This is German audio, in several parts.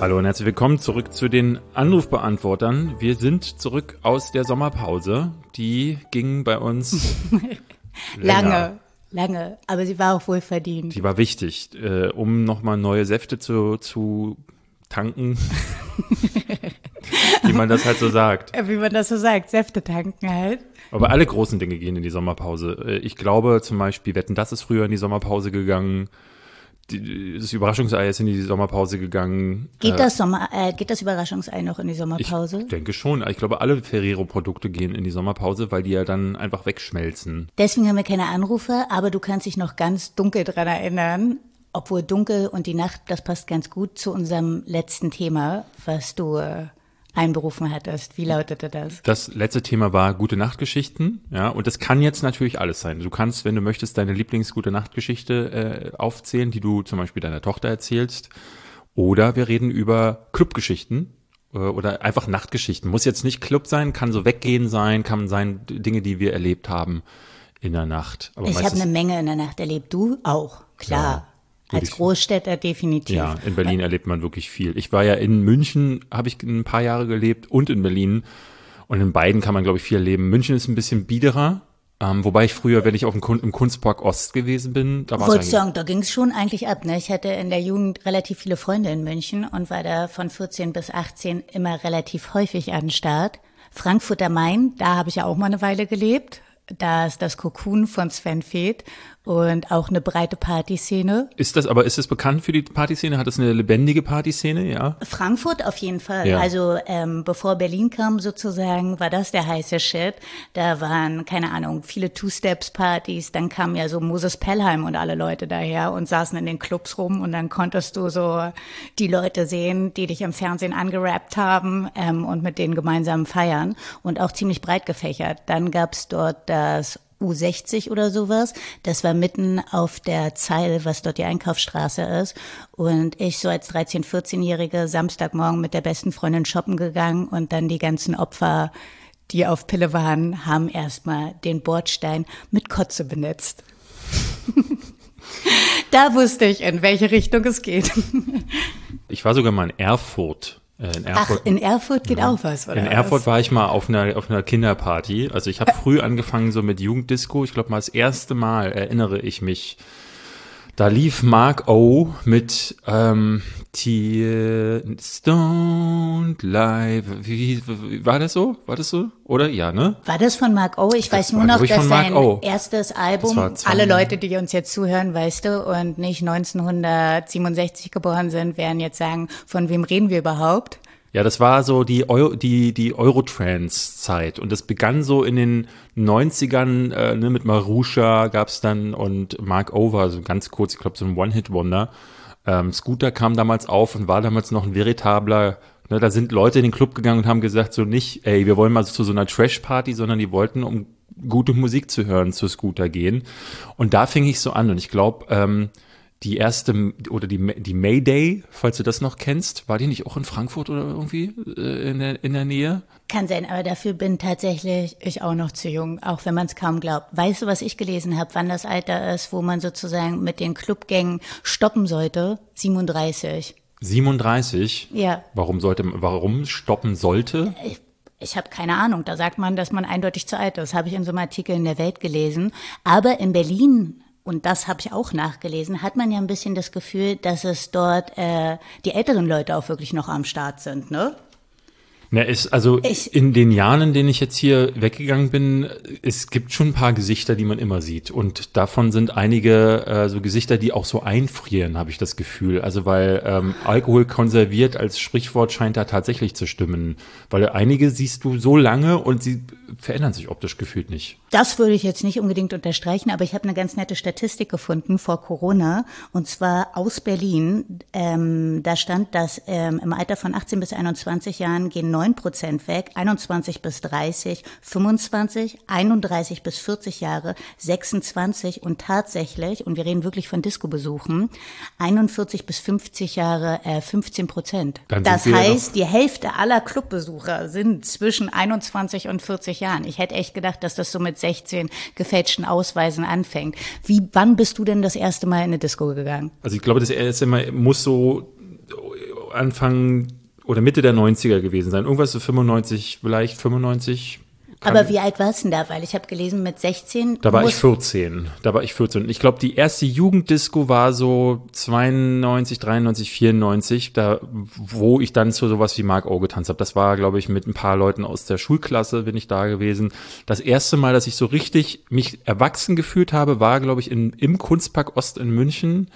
Hallo und herzlich willkommen zurück zu den Anrufbeantwortern. Wir sind zurück aus der Sommerpause. Die ging bei uns lange, aber sie war auch wohlverdient. Die war wichtig, um nochmal neue Säfte zu tanken. Wie man das halt so sagt. Wie man das so sagt, Säfte tanken halt. Aber alle großen Dinge gehen in die Sommerpause. Ich glaube zum Beispiel, Wetten, das ist früher in die Sommerpause gegangen. Das Überraschungsei ist in die Sommerpause gegangen. Geht das Überraschungsei noch in die Sommerpause? Ich denke schon. Ich glaube, alle Ferrero-Produkte gehen in die Sommerpause, weil die ja dann einfach wegschmelzen. Deswegen haben wir keine Anrufe, aber du kannst dich noch ganz dunkel dran erinnern. Obwohl dunkel und die Nacht, das passt ganz gut zu unserem letzten Thema, was du einberufen hattest. Wie lautete das? Das letzte Thema war Gute-Nacht-Geschichten, ja, und das kann jetzt natürlich alles sein. Du kannst, wenn du möchtest, deine Lieblings-Gute-Nacht-Geschichte aufzählen, die du zum Beispiel deiner Tochter erzählst, oder wir reden über Club-Geschichten oder einfach Nachtgeschichten. Muss jetzt nicht Club sein, kann so Weggehen sein, kann sein Dinge, die wir erlebt haben in der Nacht. Aber ich habe eine Menge in der Nacht erlebt, du auch, klar. Ja. Als Großstädter definitiv. Ja, in Berlin erlebt man wirklich viel. Ich war ja in München, habe ich ein paar Jahre gelebt, und in Berlin. Und in beiden kann man, glaube ich, viel erleben. München ist ein bisschen biederer. Wobei ich früher, wenn ich auf dem Kunstpark Ost gewesen bin, da war es eigentlich... Da ging es schon eigentlich ab, ne? Ich hatte in der Jugend relativ viele Freunde in München und war da von 14 bis 18 immer relativ häufig an den Start. Frankfurt am Main, da habe ich ja auch mal eine Weile gelebt. Da ist das Cocoon von Sven Väth und auch eine breite Partyszene. Ist das bekannt für die Partyszene? Hat das eine lebendige Partyszene, ja? Frankfurt auf jeden Fall. Ja. Also bevor Berlin kam sozusagen, war das der heiße Shit. Da waren, keine Ahnung, viele Two-Steps-Partys. Dann kam ja so Moses Pelham und alle Leute daher und saßen in den Clubs rum. Und dann konntest du so die Leute sehen, die dich im Fernsehen angerappt haben und mit denen gemeinsam feiern. Und auch ziemlich breit gefächert. Dann gab's dort das U60 oder sowas. Das war mitten auf der Zeil, was dort die Einkaufsstraße ist. Und ich so als 13-, 14-Jährige Samstagmorgen mit der besten Freundin shoppen gegangen und dann die ganzen Opfer, die auf Pille waren, haben erstmal den Bordstein mit Kotze benetzt. Da wusste ich, in welche Richtung es geht. Ich war sogar mal in Erfurt. In Erfurt. Ach, in Erfurt geht auch was, oder? In Erfurt war ich mal auf einer Kinderparty. Also ich habe früh angefangen so mit Jugenddisco. Ich glaube mal das erste Mal erinnere ich mich. Da lief Mark 'Oh mit Tears Don't Lie. Wie war das so? War das so? Oder? Ja, ne? War das von Mark 'Oh? Ich weiß nur noch, dass sein erstes Album, alle Leute, die uns jetzt zuhören, weißt du, und nicht 1967 geboren sind, werden jetzt sagen, von wem reden wir überhaupt? Ja, das war so die Eurotrance-Zeit, und das begann so in den 90ern ne, mit Marusha gab's dann und Mark 'Oh war so ganz kurz, ich glaube so ein One-Hit-Wonder. Scooter kam damals auf und war damals noch ein veritabler, ne, da sind Leute in den Club gegangen und haben gesagt so nicht, ey, wir wollen mal so zu so einer Trash-Party, sondern die wollten, um gute Musik zu hören, zu Scooter gehen. Und da fing ich so an, und ich glaube, die erste, oder die Mayday, falls du das noch kennst, war die nicht auch in Frankfurt oder irgendwie in der Nähe? Kann sein, aber dafür bin tatsächlich ich auch noch zu jung, auch wenn man es kaum glaubt. Weißt du, was ich gelesen habe, wann das Alter ist, wo man sozusagen mit den Clubgängen stoppen sollte? 37. 37? Ja. Warum stoppen sollte? Ich habe keine Ahnung, da sagt man, dass man eindeutig zu alt ist. Habe ich in so einem Artikel in der Welt gelesen. Aber in Berlin... Und das habe ich auch nachgelesen, hat man ja ein bisschen das Gefühl, dass es dort die älteren Leute auch wirklich noch am Start sind, ne? Na, in den Jahren, in denen ich jetzt hier weggegangen bin, es gibt schon ein paar Gesichter, die man immer sieht. Und davon sind einige so Gesichter, die auch so einfrieren, habe ich das Gefühl. Also weil Alkohol konserviert als Sprichwort scheint da tatsächlich zu stimmen. Weil einige siehst du so lange und sie verändern sich optisch gefühlt nicht. Das würde ich jetzt nicht unbedingt unterstreichen, aber ich habe eine ganz nette Statistik gefunden vor Corona. Und zwar aus Berlin. Da stand, dass im Alter von 18 bis 21 Jahren gehen 9% weg, 21 bis 30, 25, 31 bis 40 Jahre, 26 und tatsächlich, und wir reden wirklich von Disco-Besuchen, 41 bis 50 Jahre 15%. Das heißt, die Hälfte aller Clubbesucher sind zwischen 21 und 40 Jahren. Ich hätte echt gedacht, dass das so mit 16 gefälschten Ausweisen anfängt. Wann bist du denn das erste Mal in eine Disco gegangen? Also ich glaube, das erste Mal muss so Anfang oder Mitte der 90er gewesen sein. Irgendwas so 95, vielleicht 95. Aber wie alt warst du denn da? Weil ich habe gelesen, mit 16. Da war ich 14. Ich glaube, die erste Jugenddisco war so 92, 93, 94, da, wo ich dann zu sowas wie Mark 'Oh getanzt habe. Das war, glaube ich, mit ein paar Leuten aus der Schulklasse bin ich da gewesen. Das erste Mal, dass ich so richtig mich erwachsen gefühlt habe, war, glaube ich, im Kunstpark Ost in München.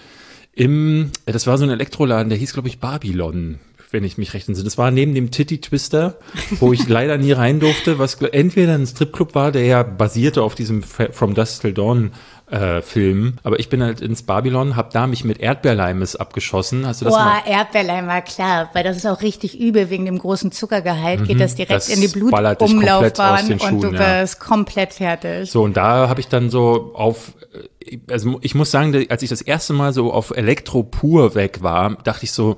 Das war so ein Elektroladen, der hieß, glaube ich, Babylon, wenn ich mich recht entsinne. Das war neben dem Titty Twister, wo ich leider nie rein durfte, was entweder ein Stripclub war, der ja basierte auf diesem From Dusk Till Dawn Film. Aber ich bin halt ins Babylon, hab da mich mit Erdbeerleimes abgeschossen. Hast du das mal? Erdbeerleim war klar, weil das ist auch richtig übel, wegen dem großen Zuckergehalt geht das direkt in die Blutumlaufbahn und du wirst komplett fertig. So, und da habe ich dann so also ich muss sagen, als ich das erste Mal so auf Elektro pur weg war, dachte ich so,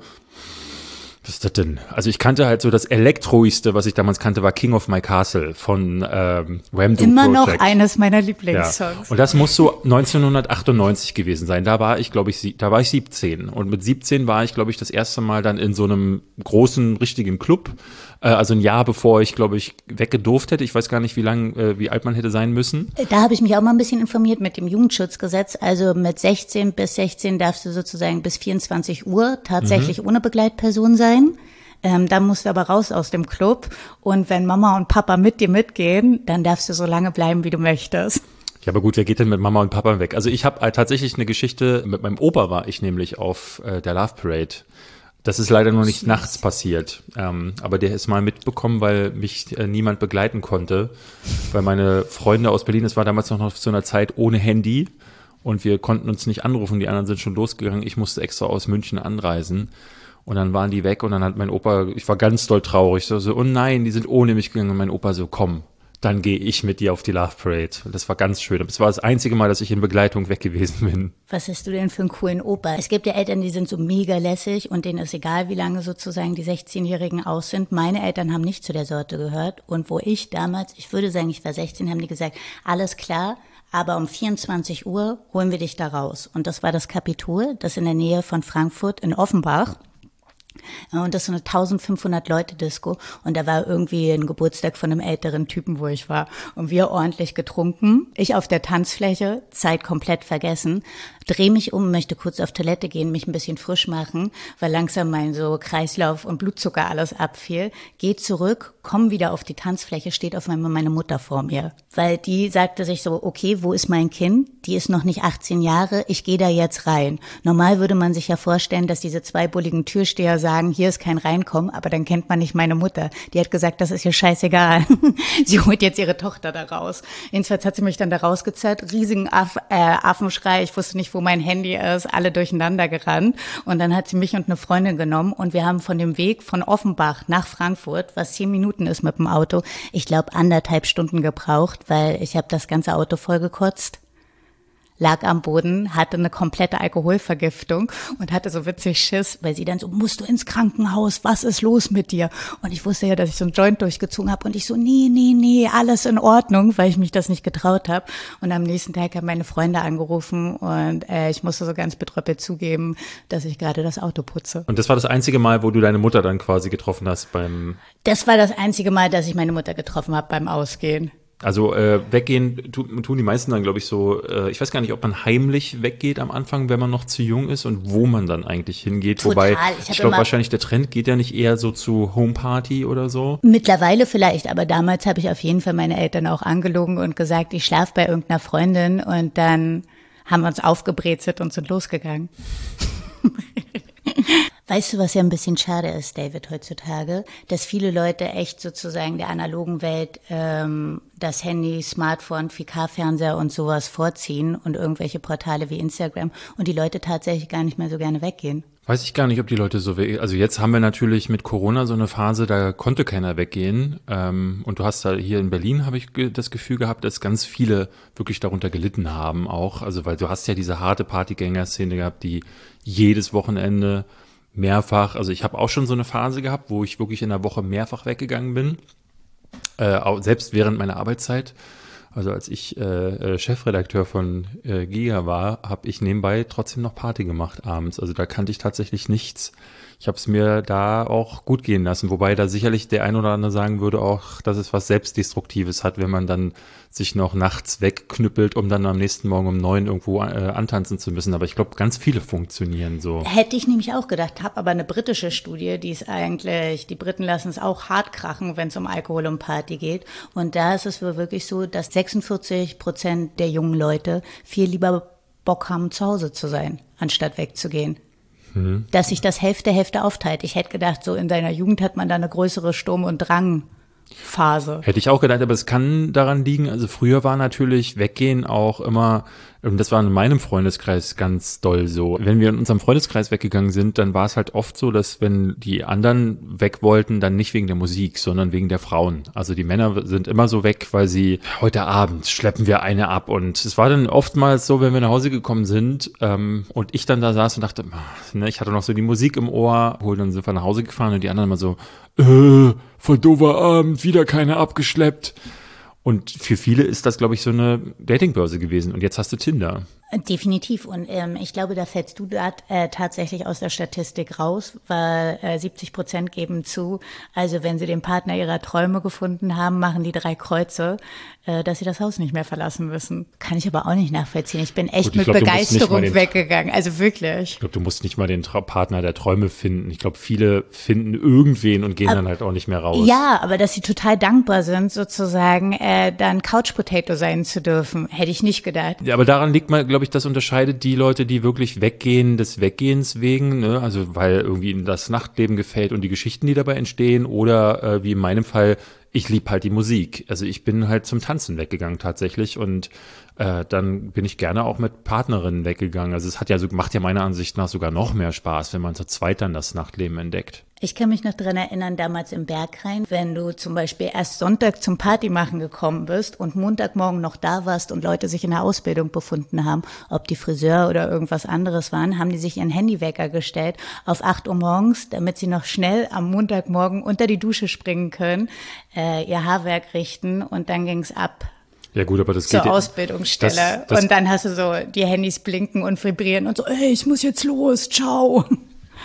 was ist das denn? Also ich kannte halt so das Elektroigste, was ich damals kannte, war King of My Castle von Wamdue Project. Immer noch eines meiner Lieblingssongs. Ja. Und das muss so 1998 gewesen sein. Da war ich 17. Und mit 17 war ich, glaube ich, das erste Mal dann in so einem großen, richtigen Club. Also ein Jahr bevor ich, glaube ich, weggedurft hätte. Ich weiß gar nicht, wie alt man hätte sein müssen. Da habe ich mich auch mal ein bisschen informiert mit dem Jugendschutzgesetz. Also mit 16 bis 16 darfst du sozusagen bis 24 Uhr tatsächlich ohne Begleitperson sein. Dann musst du aber raus aus dem Club. Und wenn Mama und Papa mit dir mitgehen, dann darfst du so lange bleiben, wie du möchtest. Ja, aber gut, wer geht denn mit Mama und Papa weg? Also ich habe tatsächlich eine Geschichte, mit meinem Opa war ich nämlich auf der Love Parade. Das ist leider nur nicht nachts passiert, aber der ist mal mitbekommen, weil mich niemand begleiten konnte, weil meine Freunde aus Berlin, das war damals noch zu einer Zeit ohne Handy und wir konnten uns nicht anrufen, die anderen sind schon losgegangen, ich musste extra aus München anreisen und dann waren die weg und dann hat mein Opa, ich war ganz doll traurig, so, oh nein, die sind ohne mich gegangen und mein Opa so, komm, dann gehe ich mit dir auf die Love Parade. Das war ganz schön. Das war das einzige Mal, dass ich in Begleitung weg gewesen bin. Was hast du denn für einen coolen Opa? Es gibt ja Eltern, die sind so mega lässig und denen ist egal, wie lange sozusagen die 16-Jährigen aus sind. Meine Eltern haben nicht zu der Sorte gehört. Und wo ich damals, ich würde sagen, ich war 16, haben die gesagt, alles klar, aber um 24 Uhr holen wir dich da raus. Und das war das Kapitol, das in der Nähe von Frankfurt in Offenbach. Und das ist so eine 1500-Leute-Disco. Und da war irgendwie ein Geburtstag von einem älteren Typen, wo ich war. Und wir ordentlich getrunken. Ich auf der Tanzfläche, Zeit komplett vergessen. Dreh mich um, möchte kurz auf Toilette gehen, mich ein bisschen frisch machen, weil langsam mein so Kreislauf und Blutzucker alles abfiel. Geh zurück, komm wieder auf die Tanzfläche, steht auf einmal meine Mutter vor mir. Weil die sagte sich so, okay, wo ist mein Kind? Die ist noch nicht 18 Jahre, ich gehe da jetzt rein. Normal würde man sich ja vorstellen, dass diese zwei bulligen Türsteher sagen, hier ist kein Reinkommen, aber dann kennt man nicht meine Mutter. Die hat gesagt, das ist ihr scheißegal. Sie holt jetzt ihre Tochter da raus. Jedenfalls hat sie mich dann da rausgezerrt, riesigen Affenschrei, ich wusste nicht, wo mein Handy ist, alle durcheinander gerannt. Und dann hat sie mich und eine Freundin genommen und wir haben von dem Weg von Offenbach nach Frankfurt, was 10 Minuten ist mit dem Auto, ich glaube 1,5 Stunden gebraucht, weil ich habe das ganze Auto vollgekotzt, lag am Boden, hatte eine komplette Alkoholvergiftung und hatte so witzig Schiss, weil sie dann so, musst du ins Krankenhaus, was ist los mit dir? Und ich wusste ja, dass ich so einen Joint durchgezogen habe und ich so, nee, alles in Ordnung, weil ich mich das nicht getraut habe. Und am nächsten Tag haben meine Freunde angerufen und ich musste so ganz betröppelt zugeben, dass ich gerade das Auto putze. Und das war das einzige Mal, wo du deine Mutter dann quasi getroffen hast beim… Das war das einzige Mal, dass ich meine Mutter getroffen habe beim Ausgehen. Also weggehen tun die meisten dann, glaube ich, so, ich weiß gar nicht, ob man heimlich weggeht am Anfang, wenn man noch zu jung ist und wo man dann eigentlich hingeht. Total. Wobei, ich glaube wahrscheinlich, der Trend geht ja nicht eher so zu Homeparty oder so. Mittlerweile vielleicht, aber damals habe ich auf jeden Fall meine Eltern auch angelogen und gesagt, ich schlafe bei irgendeiner Freundin und dann haben wir uns aufgebrezelt und sind losgegangen. Weißt du, was ja ein bisschen schade ist, David, heutzutage, dass viele Leute echt sozusagen der analogen Welt das Handy, Smartphone, 4K-Fernseher und sowas vorziehen und irgendwelche Portale wie Instagram und die Leute tatsächlich gar nicht mehr so gerne weggehen? Weiß ich gar nicht, ob die Leute so… Also jetzt haben wir natürlich mit Corona so eine Phase, da konnte keiner weggehen. Und du hast da hier in Berlin, habe ich das Gefühl gehabt, dass ganz viele wirklich darunter gelitten haben auch. Also weil du hast ja diese harte Partygänger-Szene gehabt, die jedes Wochenende… mehrfach, also ich habe auch schon so eine Phase gehabt, wo ich wirklich in der Woche mehrfach weggegangen bin, selbst während meiner Arbeitszeit. Also als ich Chefredakteur von Giga war, habe ich nebenbei trotzdem noch Party gemacht abends. Also da kannte ich tatsächlich nichts. Ich habe es mir da auch gut gehen lassen, wobei da sicherlich der ein oder andere sagen würde auch, dass es was Selbstdestruktives hat, wenn man dann sich noch nachts wegknüppelt, um dann am nächsten Morgen um 9 irgendwo antanzen zu müssen. Aber ich glaube, ganz viele funktionieren so. Hätte ich nämlich auch gedacht, habe aber eine britische Studie, die ist eigentlich, die Briten lassen es auch hart krachen, wenn es um Alkohol und Party geht. Und da ist es wirklich so, dass 46% der jungen Leute viel lieber Bock haben, zu Hause zu sein, anstatt wegzugehen. Dass sich das Hälfte aufteilt. Ich hätte gedacht, so in seiner Jugend hat man da eine größere Sturm- und Drangphase. Hätte ich auch gedacht, aber es kann daran liegen, also früher war natürlich Weggehen auch immer, das war in meinem Freundeskreis ganz doll so. Wenn wir in unserem Freundeskreis weggegangen sind, dann war es halt oft so, dass wenn die anderen weg wollten, dann nicht wegen der Musik, sondern wegen der Frauen. Also die Männer sind immer so weg, weil sie, heute Abend schleppen wir eine ab. Und es war dann oftmals so, wenn wir nach Hause gekommen sind und ich dann da saß und dachte, ich hatte noch so die Musik im Ohr. Und dann sind wir nach Hause gefahren und die anderen immer so, voll doofer Abend, wieder keine abgeschleppt. Und für viele ist das, glaube ich, so eine Datingbörse gewesen. Und jetzt hast du Tinder. Definitiv. Und ich glaube, da fällst du tatsächlich aus der Statistik raus, weil 70% geben zu, also wenn sie den Partner ihrer Träume gefunden haben, machen die 3 Kreuze, dass sie das Haus nicht mehr verlassen müssen. Kann ich aber auch nicht nachvollziehen. Ich bin echt mit Begeisterung weggegangen. Also wirklich. Ich glaube, du musst nicht mal den Partner der Träume finden. Ich glaube, viele finden irgendwen und gehen dann halt auch nicht mehr raus. Ja, aber dass sie total dankbar sind, sozusagen dann Couch Potato sein zu dürfen, hätte ich nicht gedacht. Ja, aber daran liegt mal, glaube ich, das unterscheidet die Leute, die wirklich weggehen, des Weggehens wegen, ne? Also weil irgendwie ihnen das Nachtleben gefällt und die Geschichten, die dabei entstehen, oder wie in meinem Fall, ich liebe halt die Musik. Also ich bin halt zum Tanzen weggegangen tatsächlich und dann bin ich gerne auch mit Partnerinnen weggegangen. Also es macht ja meiner Ansicht nach sogar noch mehr Spaß, wenn man zu zweit dann das Nachtleben entdeckt. Ich kann mich noch dran erinnern, damals im Berghain, wenn du zum Beispiel erst Sonntag zum Partymachen gekommen bist und Montagmorgen noch da warst und Leute sich in der Ausbildung befunden haben, ob die Friseur oder irgendwas anderes waren, haben die sich ihren Handywecker gestellt auf 8 Uhr morgens, damit sie noch schnell am Montagmorgen unter die Dusche springen können, ihr Haarwerk richten und dann ging's ab. Ja gut, aber das geht zur Ausbildungsstelle. Das und dann hast du so die Handys blinken und vibrieren und so, ey, ich muss jetzt los, ciao.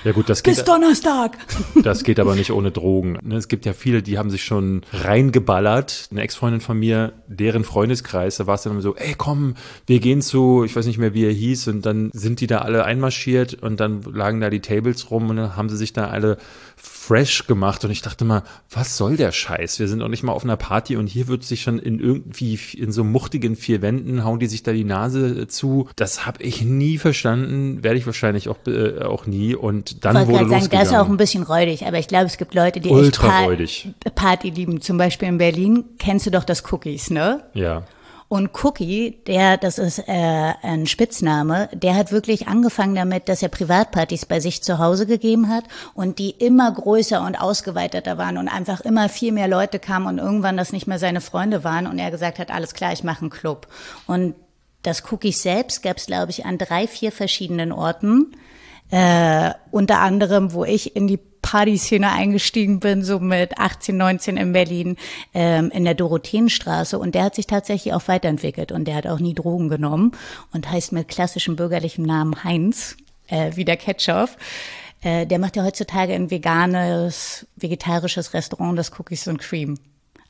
Ja gut, das geht, bis Donnerstag. Das geht aber nicht ohne Drogen. Es gibt ja viele, die haben sich schon reingeballert. Eine Ex-Freundin von mir, deren Freundeskreis, da war es dann so, ey komm, wir gehen zu, ich weiß nicht mehr, wie er hieß. Und dann sind die da alle einmarschiert und dann lagen da die Tables rum und dann haben sie sich da alle fresh gemacht. Und ich dachte mal, was soll der Scheiß? Wir sind doch nicht mal auf einer Party und hier wird sich schon in so muchtigen 4 Wänden, hauen die sich da die Nase zu. Das habe ich nie verstanden, werde ich wahrscheinlich auch nie. Und dann wurde losgegangen. Ich wollte gerade sagen, das ist auch ein bisschen räudig, aber ich glaube, es gibt Leute, die echt Party lieben. Zum Beispiel in Berlin kennst du doch das Cookies, ne? Ja. Und Cookie, das ist ein Spitzname, der hat wirklich angefangen damit, dass er Privatpartys bei sich zu Hause gegeben hat und die immer größer und ausgeweiterter waren und einfach immer viel mehr Leute kamen und irgendwann das nicht mehr seine Freunde waren und er gesagt hat, alles klar, ich mache einen Club. Und das Cookies selbst gab es, glaube ich, an 3, 4 verschiedenen Orten. Unter anderem, wo ich in die Partyszene eingestiegen bin, so mit 18, 19 in Berlin, in der Dorotheenstraße. Und der hat sich tatsächlich auch weiterentwickelt und der hat auch nie Drogen genommen und heißt mit klassischem bürgerlichem Namen Heinz, wie der Ketchup. Der macht ja heutzutage ein veganes, vegetarisches Restaurant, das Cookies und Cream.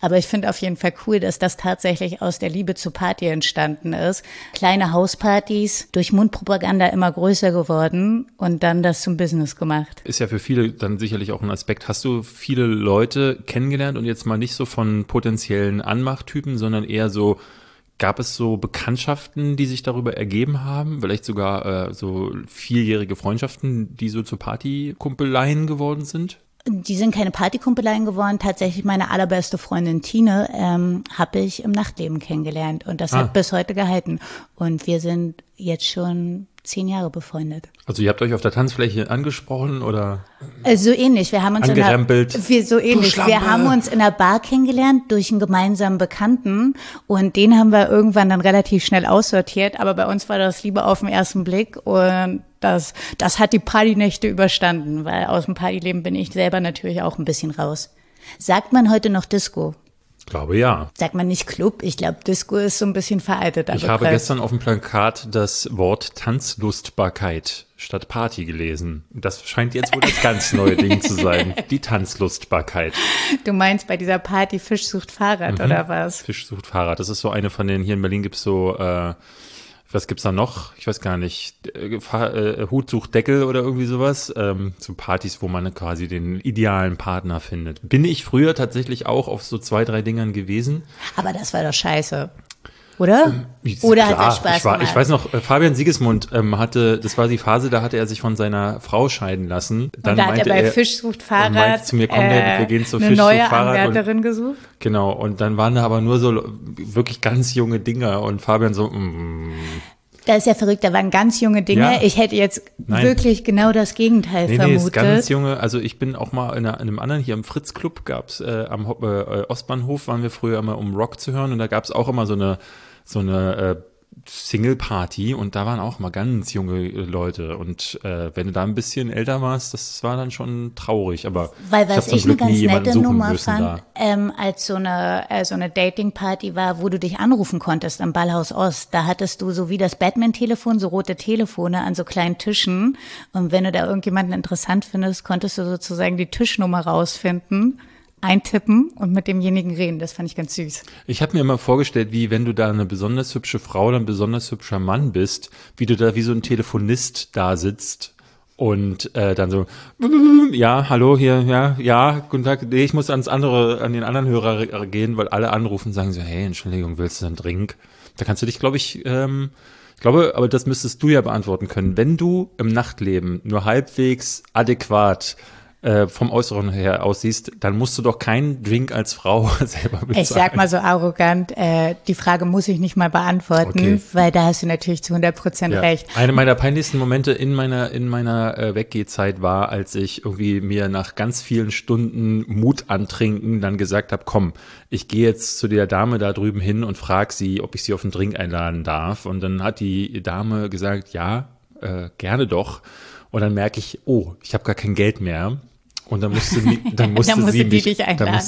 Aber ich finde auf jeden Fall cool, dass das tatsächlich aus der Liebe zur Party entstanden ist. Kleine Hauspartys, durch Mundpropaganda immer größer geworden und dann das zum Business gemacht. Ist ja für viele dann sicherlich auch ein Aspekt. Hast du viele Leute kennengelernt und jetzt mal nicht so von potenziellen Anmachtypen, sondern eher so, gab es so Bekanntschaften, die sich darüber ergeben haben? Vielleicht sogar so vieljährige Freundschaften, die so zu Partykumpeleien geworden sind? Die sind keine Partykumpeleien geworden. Tatsächlich meine allerbeste Freundin Tine habe ich im Nachtleben kennengelernt. Und das hat bis heute gehalten. Und wir sind jetzt schon 10 Jahre befreundet. Also ihr habt euch auf der Tanzfläche angesprochen oder so ähnlich. Wir haben uns angerempelt. Wir haben uns in einer Bar kennengelernt durch einen gemeinsamen Bekannten und den haben wir irgendwann dann relativ schnell aussortiert. Aber bei uns war das Liebe auf den ersten Blick und das hat die Partynächte überstanden, weil aus dem Partyleben bin ich selber natürlich auch ein bisschen raus. Sagt man heute noch Disco? glaube, ja. Sagt man nicht Club? Ich glaube, Disco ist so ein bisschen veraltet. Ich habe gestern auf dem Plakat das Wort Tanzlustbarkeit statt Party gelesen. Das scheint jetzt wohl das ganz neue Ding zu sein. Die Tanzlustbarkeit. Du meinst bei dieser Party Fisch sucht Fahrrad, oder was? Fisch sucht Fahrrad. Das ist so eine von den, hier in Berlin gibt es so, was gibt's da noch? Ich weiß gar nicht. Hut sucht Deckel oder irgendwie sowas. So Partys, wo man quasi den idealen Partner findet. Bin ich früher tatsächlich auch auf so 2, 3 Dingern gewesen. Aber das war doch scheiße. Oder? Oder klar, hat das Spaß gemacht? Ich weiß noch, Fabian Siegesmund hatte, das war die Phase, da hatte er sich von seiner Frau scheiden lassen. Dann und da hat er bei Fisch sucht Fahrrad meinte zu mir, komm, wir gehen zu Fisch sucht Fahrrad. Eine neue Anwärterin gesucht? Genau, und dann waren da aber nur so wirklich ganz junge Dinger und Fabian so, Das ist ja verrückt, da waren ganz junge Dinge. Ja. Ich hätte jetzt wirklich genau das Gegenteil vermutet. Nee, ganz junge, also ich bin auch mal in einem anderen, hier im Fritz-Club gab's am Ostbahnhof waren wir früher immer, um Rock zu hören, und da gab's auch immer so eine Single-Party, und da waren auch mal ganz junge Leute, und wenn du da ein bisschen älter warst, das war dann schon traurig, aber weil, was ich eine ganz nette Nummer fand, als so eine Dating-Party war, wo du dich anrufen konntest am Ballhaus Ost, da hattest du so wie das Batman-Telefon, so rote Telefone an so kleinen Tischen, und wenn du da irgendjemanden interessant findest, konntest du sozusagen die Tischnummer rausfinden, eintippen und mit demjenigen reden. Das fand ich ganz süß. Ich habe mir immer vorgestellt, wie wenn du da eine besonders hübsche Frau oder ein besonders hübscher Mann bist, wie du da wie so ein Telefonist da sitzt und dann so, ja, hallo, hier, ja, guten Tag, nee, ich muss an den anderen Hörer gehen, weil alle anrufen und sagen so, hey, Entschuldigung, willst du einen Drink? Da kannst du dich, glaube ich, aber das müsstest du ja beantworten können. Wenn du im Nachtleben nur halbwegs adäquat vom Äußeren her aussiehst, dann musst du doch keinen Drink als Frau selber bezahlen. Ich sag mal so arrogant, die Frage muss ich nicht mal beantworten, okay, weil da hast du natürlich zu 100% recht. Einer meiner peinlichsten Momente in meiner Weggehzeit war, als ich irgendwie mir nach ganz vielen Stunden Mut antrinken dann gesagt habe, komm, ich gehe jetzt zu der Dame da drüben hin und frage sie, ob ich sie auf einen Drink einladen darf. Und dann hat die Dame gesagt, ja, gerne doch. Und dann merke ich, oh, ich habe gar kein Geld mehr. Und dann musste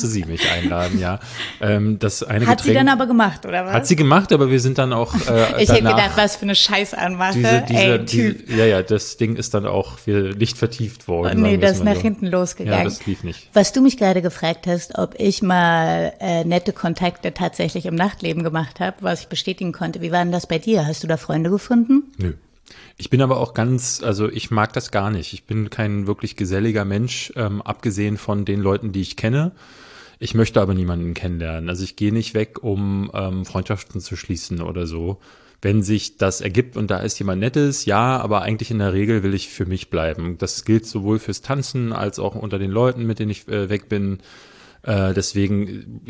sie mich einladen, ja. Hat sie dann aber gemacht, oder was? Hat sie gemacht, aber wir sind dann auch ich hätte gedacht, was für eine Scheißanmache, Typ. Ja, das Ding ist dann auch nicht vertieft worden. Nee, das ist nach hinten losgegangen. Ja, das lief nicht. Was du mich gerade gefragt hast, ob ich mal nette Kontakte tatsächlich im Nachtleben gemacht habe, was ich bestätigen konnte. Wie war denn das bei dir? Hast du da Freunde gefunden? Nö. Ich bin aber auch ich mag das gar nicht. Ich bin kein wirklich geselliger Mensch, abgesehen von den Leuten, die ich kenne. Ich möchte aber niemanden kennenlernen. Also ich gehe nicht weg, um Freundschaften zu schließen oder so. Wenn sich das ergibt und da ist jemand Nettes, ja, aber eigentlich in der Regel will ich für mich bleiben. Das gilt sowohl fürs Tanzen als auch unter den Leuten, mit denen ich weg bin. Deswegen,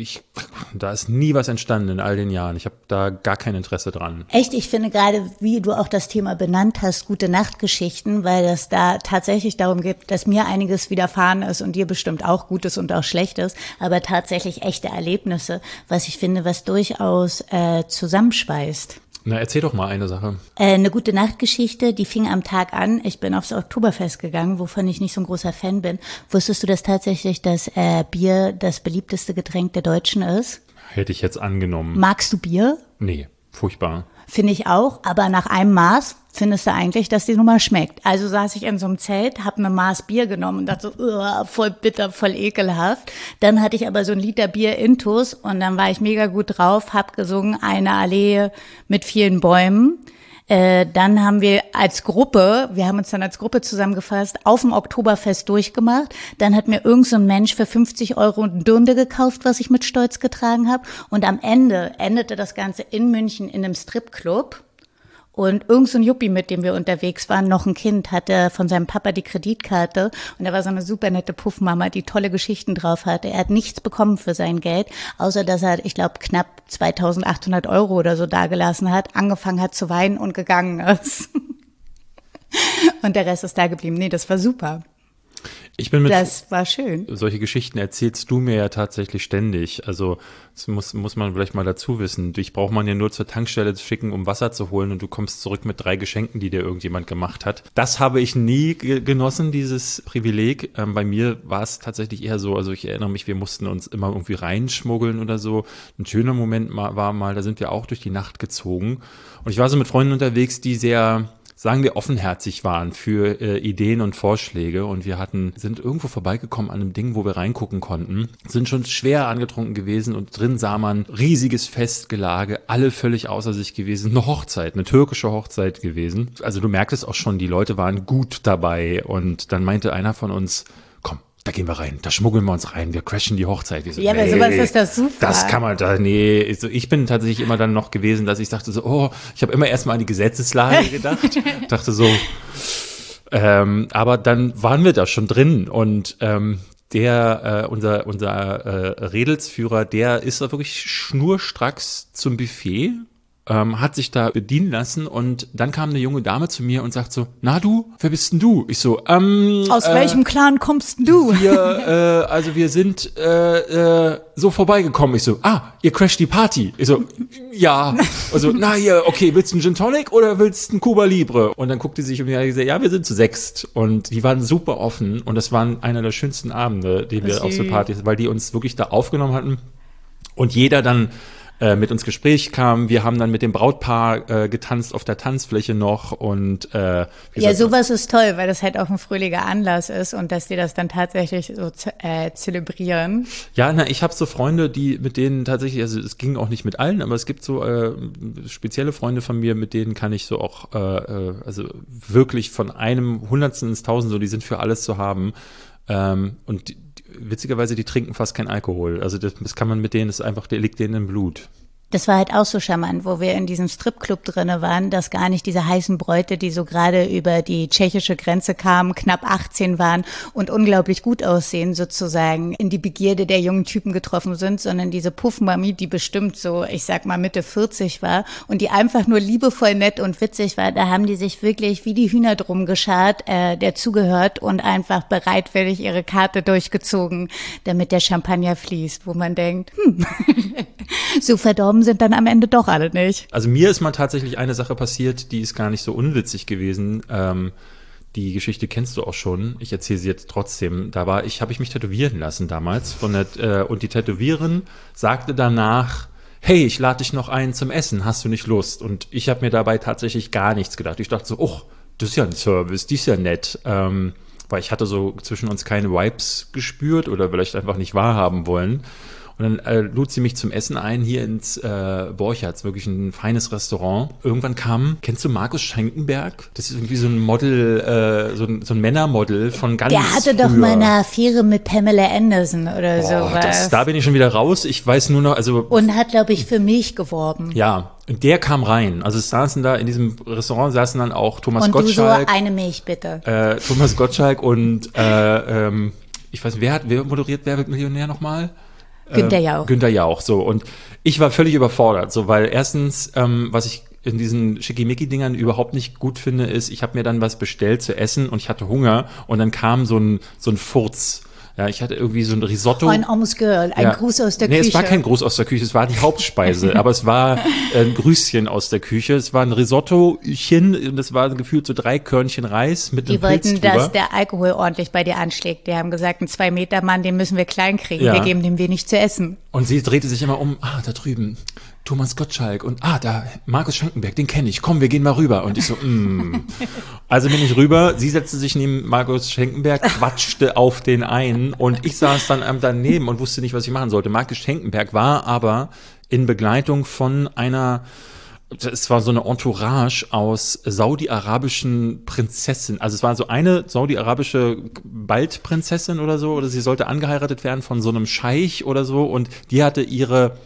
da ist nie was entstanden in all den Jahren. Ich habe da gar kein Interesse dran. Echt, ich finde gerade, wie du auch das Thema benannt hast, Gute-Nacht-Geschichten, weil das da tatsächlich darum geht, dass mir einiges widerfahren ist und dir bestimmt auch Gutes und auch Schlechtes, aber tatsächlich echte Erlebnisse, was ich finde, was durchaus zusammenschweißt. Na, erzähl doch mal eine Sache. Eine Gute-Nacht-Geschichte, die fing am Tag an. Ich bin aufs Oktoberfest gegangen, wovon ich nicht so ein großer Fan bin. Wusstest du, dass tatsächlich das Bier das beliebteste Getränk der Deutschen ist? Hätte ich jetzt angenommen. Magst du Bier? Nee, furchtbar. Finde ich auch, aber nach einem Maß findest du eigentlich, dass die Nummer schmeckt. Also saß ich in so einem Zelt, habe mir Maß Bier genommen und dachte so, voll bitter, voll ekelhaft. Dann hatte ich aber so ein Liter Bier intus und dann war ich mega gut drauf, habe gesungen, eine Allee mit vielen Bäumen. Dann haben wir haben uns dann als Gruppe zusammengefasst, auf dem Oktoberfest durchgemacht. Dann hat mir irgend so ein Mensch für 50 Euro eine Dirndl gekauft, was ich mit Stolz getragen habe. Und am Ende endete das Ganze in München in einem Stripclub. Und irgend so ein Juppie, mit dem wir unterwegs waren, noch ein Kind, hatte von seinem Papa die Kreditkarte. Und da war so eine super nette Puffmama, die tolle Geschichten drauf hatte. Er hat nichts bekommen für sein Geld, außer dass er, ich glaube, knapp 2.800 Euro oder so dagelassen hat, angefangen hat zu weinen und gegangen ist. Und der Rest ist da geblieben. Nee, das war super. Ich bin mit das war schön. Solche Geschichten erzählst du mir ja tatsächlich ständig. Also das muss man vielleicht mal dazu wissen. Dich braucht man ja nur zur Tankstelle zu schicken, um Wasser zu holen, und du kommst zurück mit 3 Geschenken, die dir irgendjemand gemacht hat. Das habe ich nie genossen, dieses Privileg. Bei mir war es tatsächlich eher so, also ich erinnere mich, wir mussten uns immer irgendwie reinschmuggeln oder so. Ein schöner Moment war mal, da sind wir auch durch die Nacht gezogen. Und ich war so mit Freunden unterwegs, die sehr, sagen wir, offenherzig waren für Ideen und Vorschläge, und wir sind irgendwo vorbeigekommen an einem Ding, wo wir reingucken konnten, sind schon schwer angetrunken gewesen, und drin sah man riesiges Festgelage, alle völlig außer sich gewesen, eine Hochzeit, eine türkische Hochzeit gewesen. Also du merktest auch schon, die Leute waren gut dabei, und dann meinte einer von uns, komm, da gehen wir rein, da schmuggeln wir uns rein, wir crashen die Hochzeit. Wir so, ja, aber sowas ist das super. Das kann man da, ich bin tatsächlich immer dann noch gewesen, dass ich dachte so, ich habe immer erstmal an die Gesetzeslage gedacht, dachte so, aber dann waren wir da schon drin, und unser Redelsführer, der ist da wirklich schnurstracks zum Buffet, hat sich da bedienen lassen, und dann kam eine junge Dame zu mir und sagt so, na du, wer bist denn du? Ich so, aus welchem Clan kommst denn du? Wir sind so vorbeigekommen. Ich so, ihr crasht die Party. Ich so, ja. Also, okay, willst du einen Gin Tonic oder willst du einen Cuba Libre? Und dann guckte sie sich um und hat gesagt, ja, wir sind zu 6. Und die waren super offen, und das waren einer der schönsten Abende, die wir auf so Partys, weil die uns wirklich da aufgenommen hatten, und jeder dann mit uns Gespräch kam. Wir haben dann mit dem Brautpaar getanzt auf der Tanzfläche noch, und sowas ist toll, weil das halt auch ein fröhlicher Anlass ist, und dass die das dann tatsächlich so zelebrieren. Ja, ich habe so Freunde, die mit denen tatsächlich, also es ging auch nicht mit allen, aber es gibt so spezielle Freunde von mir, mit denen kann ich so auch also wirklich von einem Hundertsten ins Tausend, so, die sind für alles zu haben, und witzigerweise, die trinken fast keinen Alkohol. Also das kann man mit denen, das ist einfach, der liegt denen im Blut. Das war halt auch so charmant, wo wir in diesem Stripclub drinne waren, dass gar nicht diese heißen Bräute, die so gerade über die tschechische Grenze kamen, knapp 18 waren und unglaublich gut aussehen, sozusagen in die Begierde der jungen Typen getroffen sind, sondern diese Puffmami, die bestimmt so, ich sag mal, Mitte 40 war und die einfach nur liebevoll, nett und witzig war. Da haben die sich wirklich wie die Hühner drum geschart, der zugehört und einfach bereitwillig ihre Karte durchgezogen, damit der Champagner fließt, wo man denkt, so verdorben sind dann am Ende doch alle nicht. Also mir ist mal tatsächlich eine Sache passiert, die ist gar nicht so unwitzig gewesen. Die Geschichte kennst du auch schon. Ich erzähle sie jetzt trotzdem. Da habe ich mich tätowieren lassen damals von und die Tätowiererin sagte danach, hey, ich lade dich noch ein zum Essen, hast du nicht Lust? Und ich habe mir dabei tatsächlich gar nichts gedacht. Ich dachte so, das ist ja ein Service, die ist ja nett. Weil ich hatte so zwischen uns keine Vibes gespürt oder vielleicht einfach nicht wahrhaben wollen. Und dann lud sie mich zum Essen ein, hier ins Borchertz, wirklich ein feines Restaurant. Irgendwann kennst du Markus Schenkenberg? Das ist irgendwie so ein Model, so ein Männermodel von ganz früher. Der hatte doch mal eine Affäre mit Pamela Anderson oder sowas. Da bin ich schon wieder raus. Ich weiß nur noch, also. Und hat, glaube ich, für Milch geworben. Ja. Und der kam rein. Also es saßen da in diesem Restaurant saßen dann auch Thomas Gottschalk. Und du so, eine Milch bitte. Thomas Gottschalk und ich weiß nicht, wer moderiert Wer wird Millionär nochmal? Günther Jauch. Günther Jauch, so. Und ich war völlig überfordert, so, weil erstens, was ich in diesen Schickimicki-Dingern überhaupt nicht gut finde, ist, ich habe mir dann was bestellt zu essen und ich hatte Hunger und dann kam so ein Furz. Ja, ich hatte irgendwie so ein Risotto. Ein armes Girl, ein Gruß aus der Küche. Nee, es war kein Gruß aus der Küche, es war die Hauptspeise, aber es war ein Grüßchen aus der Küche. Es war ein Risottochen, das war gefühlt so 3 Körnchen Reis mit einem Pilz drüber. Die wollten, dass der Alkohol ordentlich bei dir anschlägt. Die haben gesagt, ein 2-Meter-Mann, den müssen wir klein kriegen, wir geben dem wenig zu essen. Und sie drehte sich immer um, da drüben, Thomas Gottschalk und da Markus Schenkenberg, den kenne ich, komm, wir gehen mal rüber. Und ich so, Also bin ich rüber, sie setzte sich neben Markus Schenkenberg, quatschte auf den ein und ich saß dann daneben und wusste nicht, was ich machen sollte. Markus Schenkenberg war aber in Begleitung von es war so eine Entourage aus saudi-arabischen Prinzessinnen. Also es war so eine saudi-arabische Baldprinzessin oder so, oder sie sollte angeheiratet werden von so einem Scheich oder so, und die hatte ihre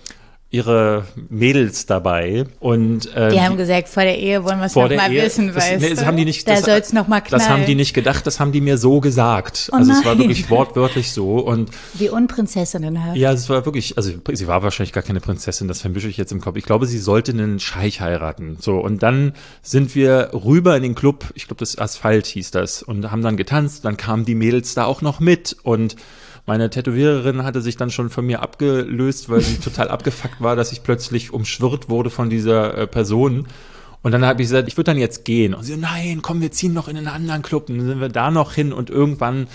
ihre Mädels dabei. Und, die haben gesagt, vor der Ehe wollen wir es nochmal wissen, weißt du? Da soll es nochmal knallen. Das haben die nicht gedacht, das haben die mir so gesagt. Oh also nein. Es war wirklich wortwörtlich so. Und wie unprinzessinnenhaft. Ja, es war wirklich, also sie war wahrscheinlich gar keine Prinzessin, das vermische ich jetzt im Kopf. Ich glaube, sie sollte einen Scheich heiraten. So, und dann sind wir rüber in den Club, ich glaube, das Asphalt hieß das, und haben dann getanzt, dann kamen die Mädels da auch noch mit und meine Tätowiererin hatte sich dann schon von mir abgelöst, weil sie total abgefuckt war, dass ich plötzlich umschwirrt wurde von dieser Person. Und dann habe ich gesagt, ich würde dann jetzt gehen. Und sie so, nein, komm, wir ziehen noch in einen anderen Club. Und dann sind wir da noch hin und irgendwann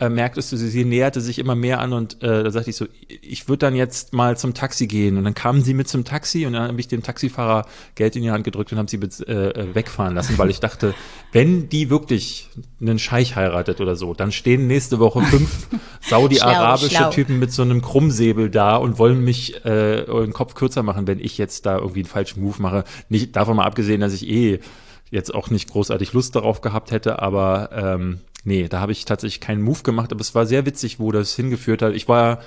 merktest du, sie näherte sich immer mehr an und da sagte ich so, ich würde dann jetzt mal zum Taxi gehen. Und dann kamen sie mit zum Taxi und dann habe ich dem Taxifahrer Geld in die Hand gedrückt und habe sie wegfahren lassen, weil ich dachte, wenn die wirklich einen Scheich heiratet oder so, dann stehen nächste Woche 5 saudi-arabische Typen mit so einem Krummsäbel da und wollen mich den Kopf kürzer machen, wenn ich jetzt da irgendwie einen falschen Move mache. Nicht, davon mal abgesehen, dass ich jetzt auch nicht großartig Lust darauf gehabt hätte, aber nee, da habe ich tatsächlich keinen Move gemacht, aber es war sehr witzig, wo das hingeführt hat. Ich war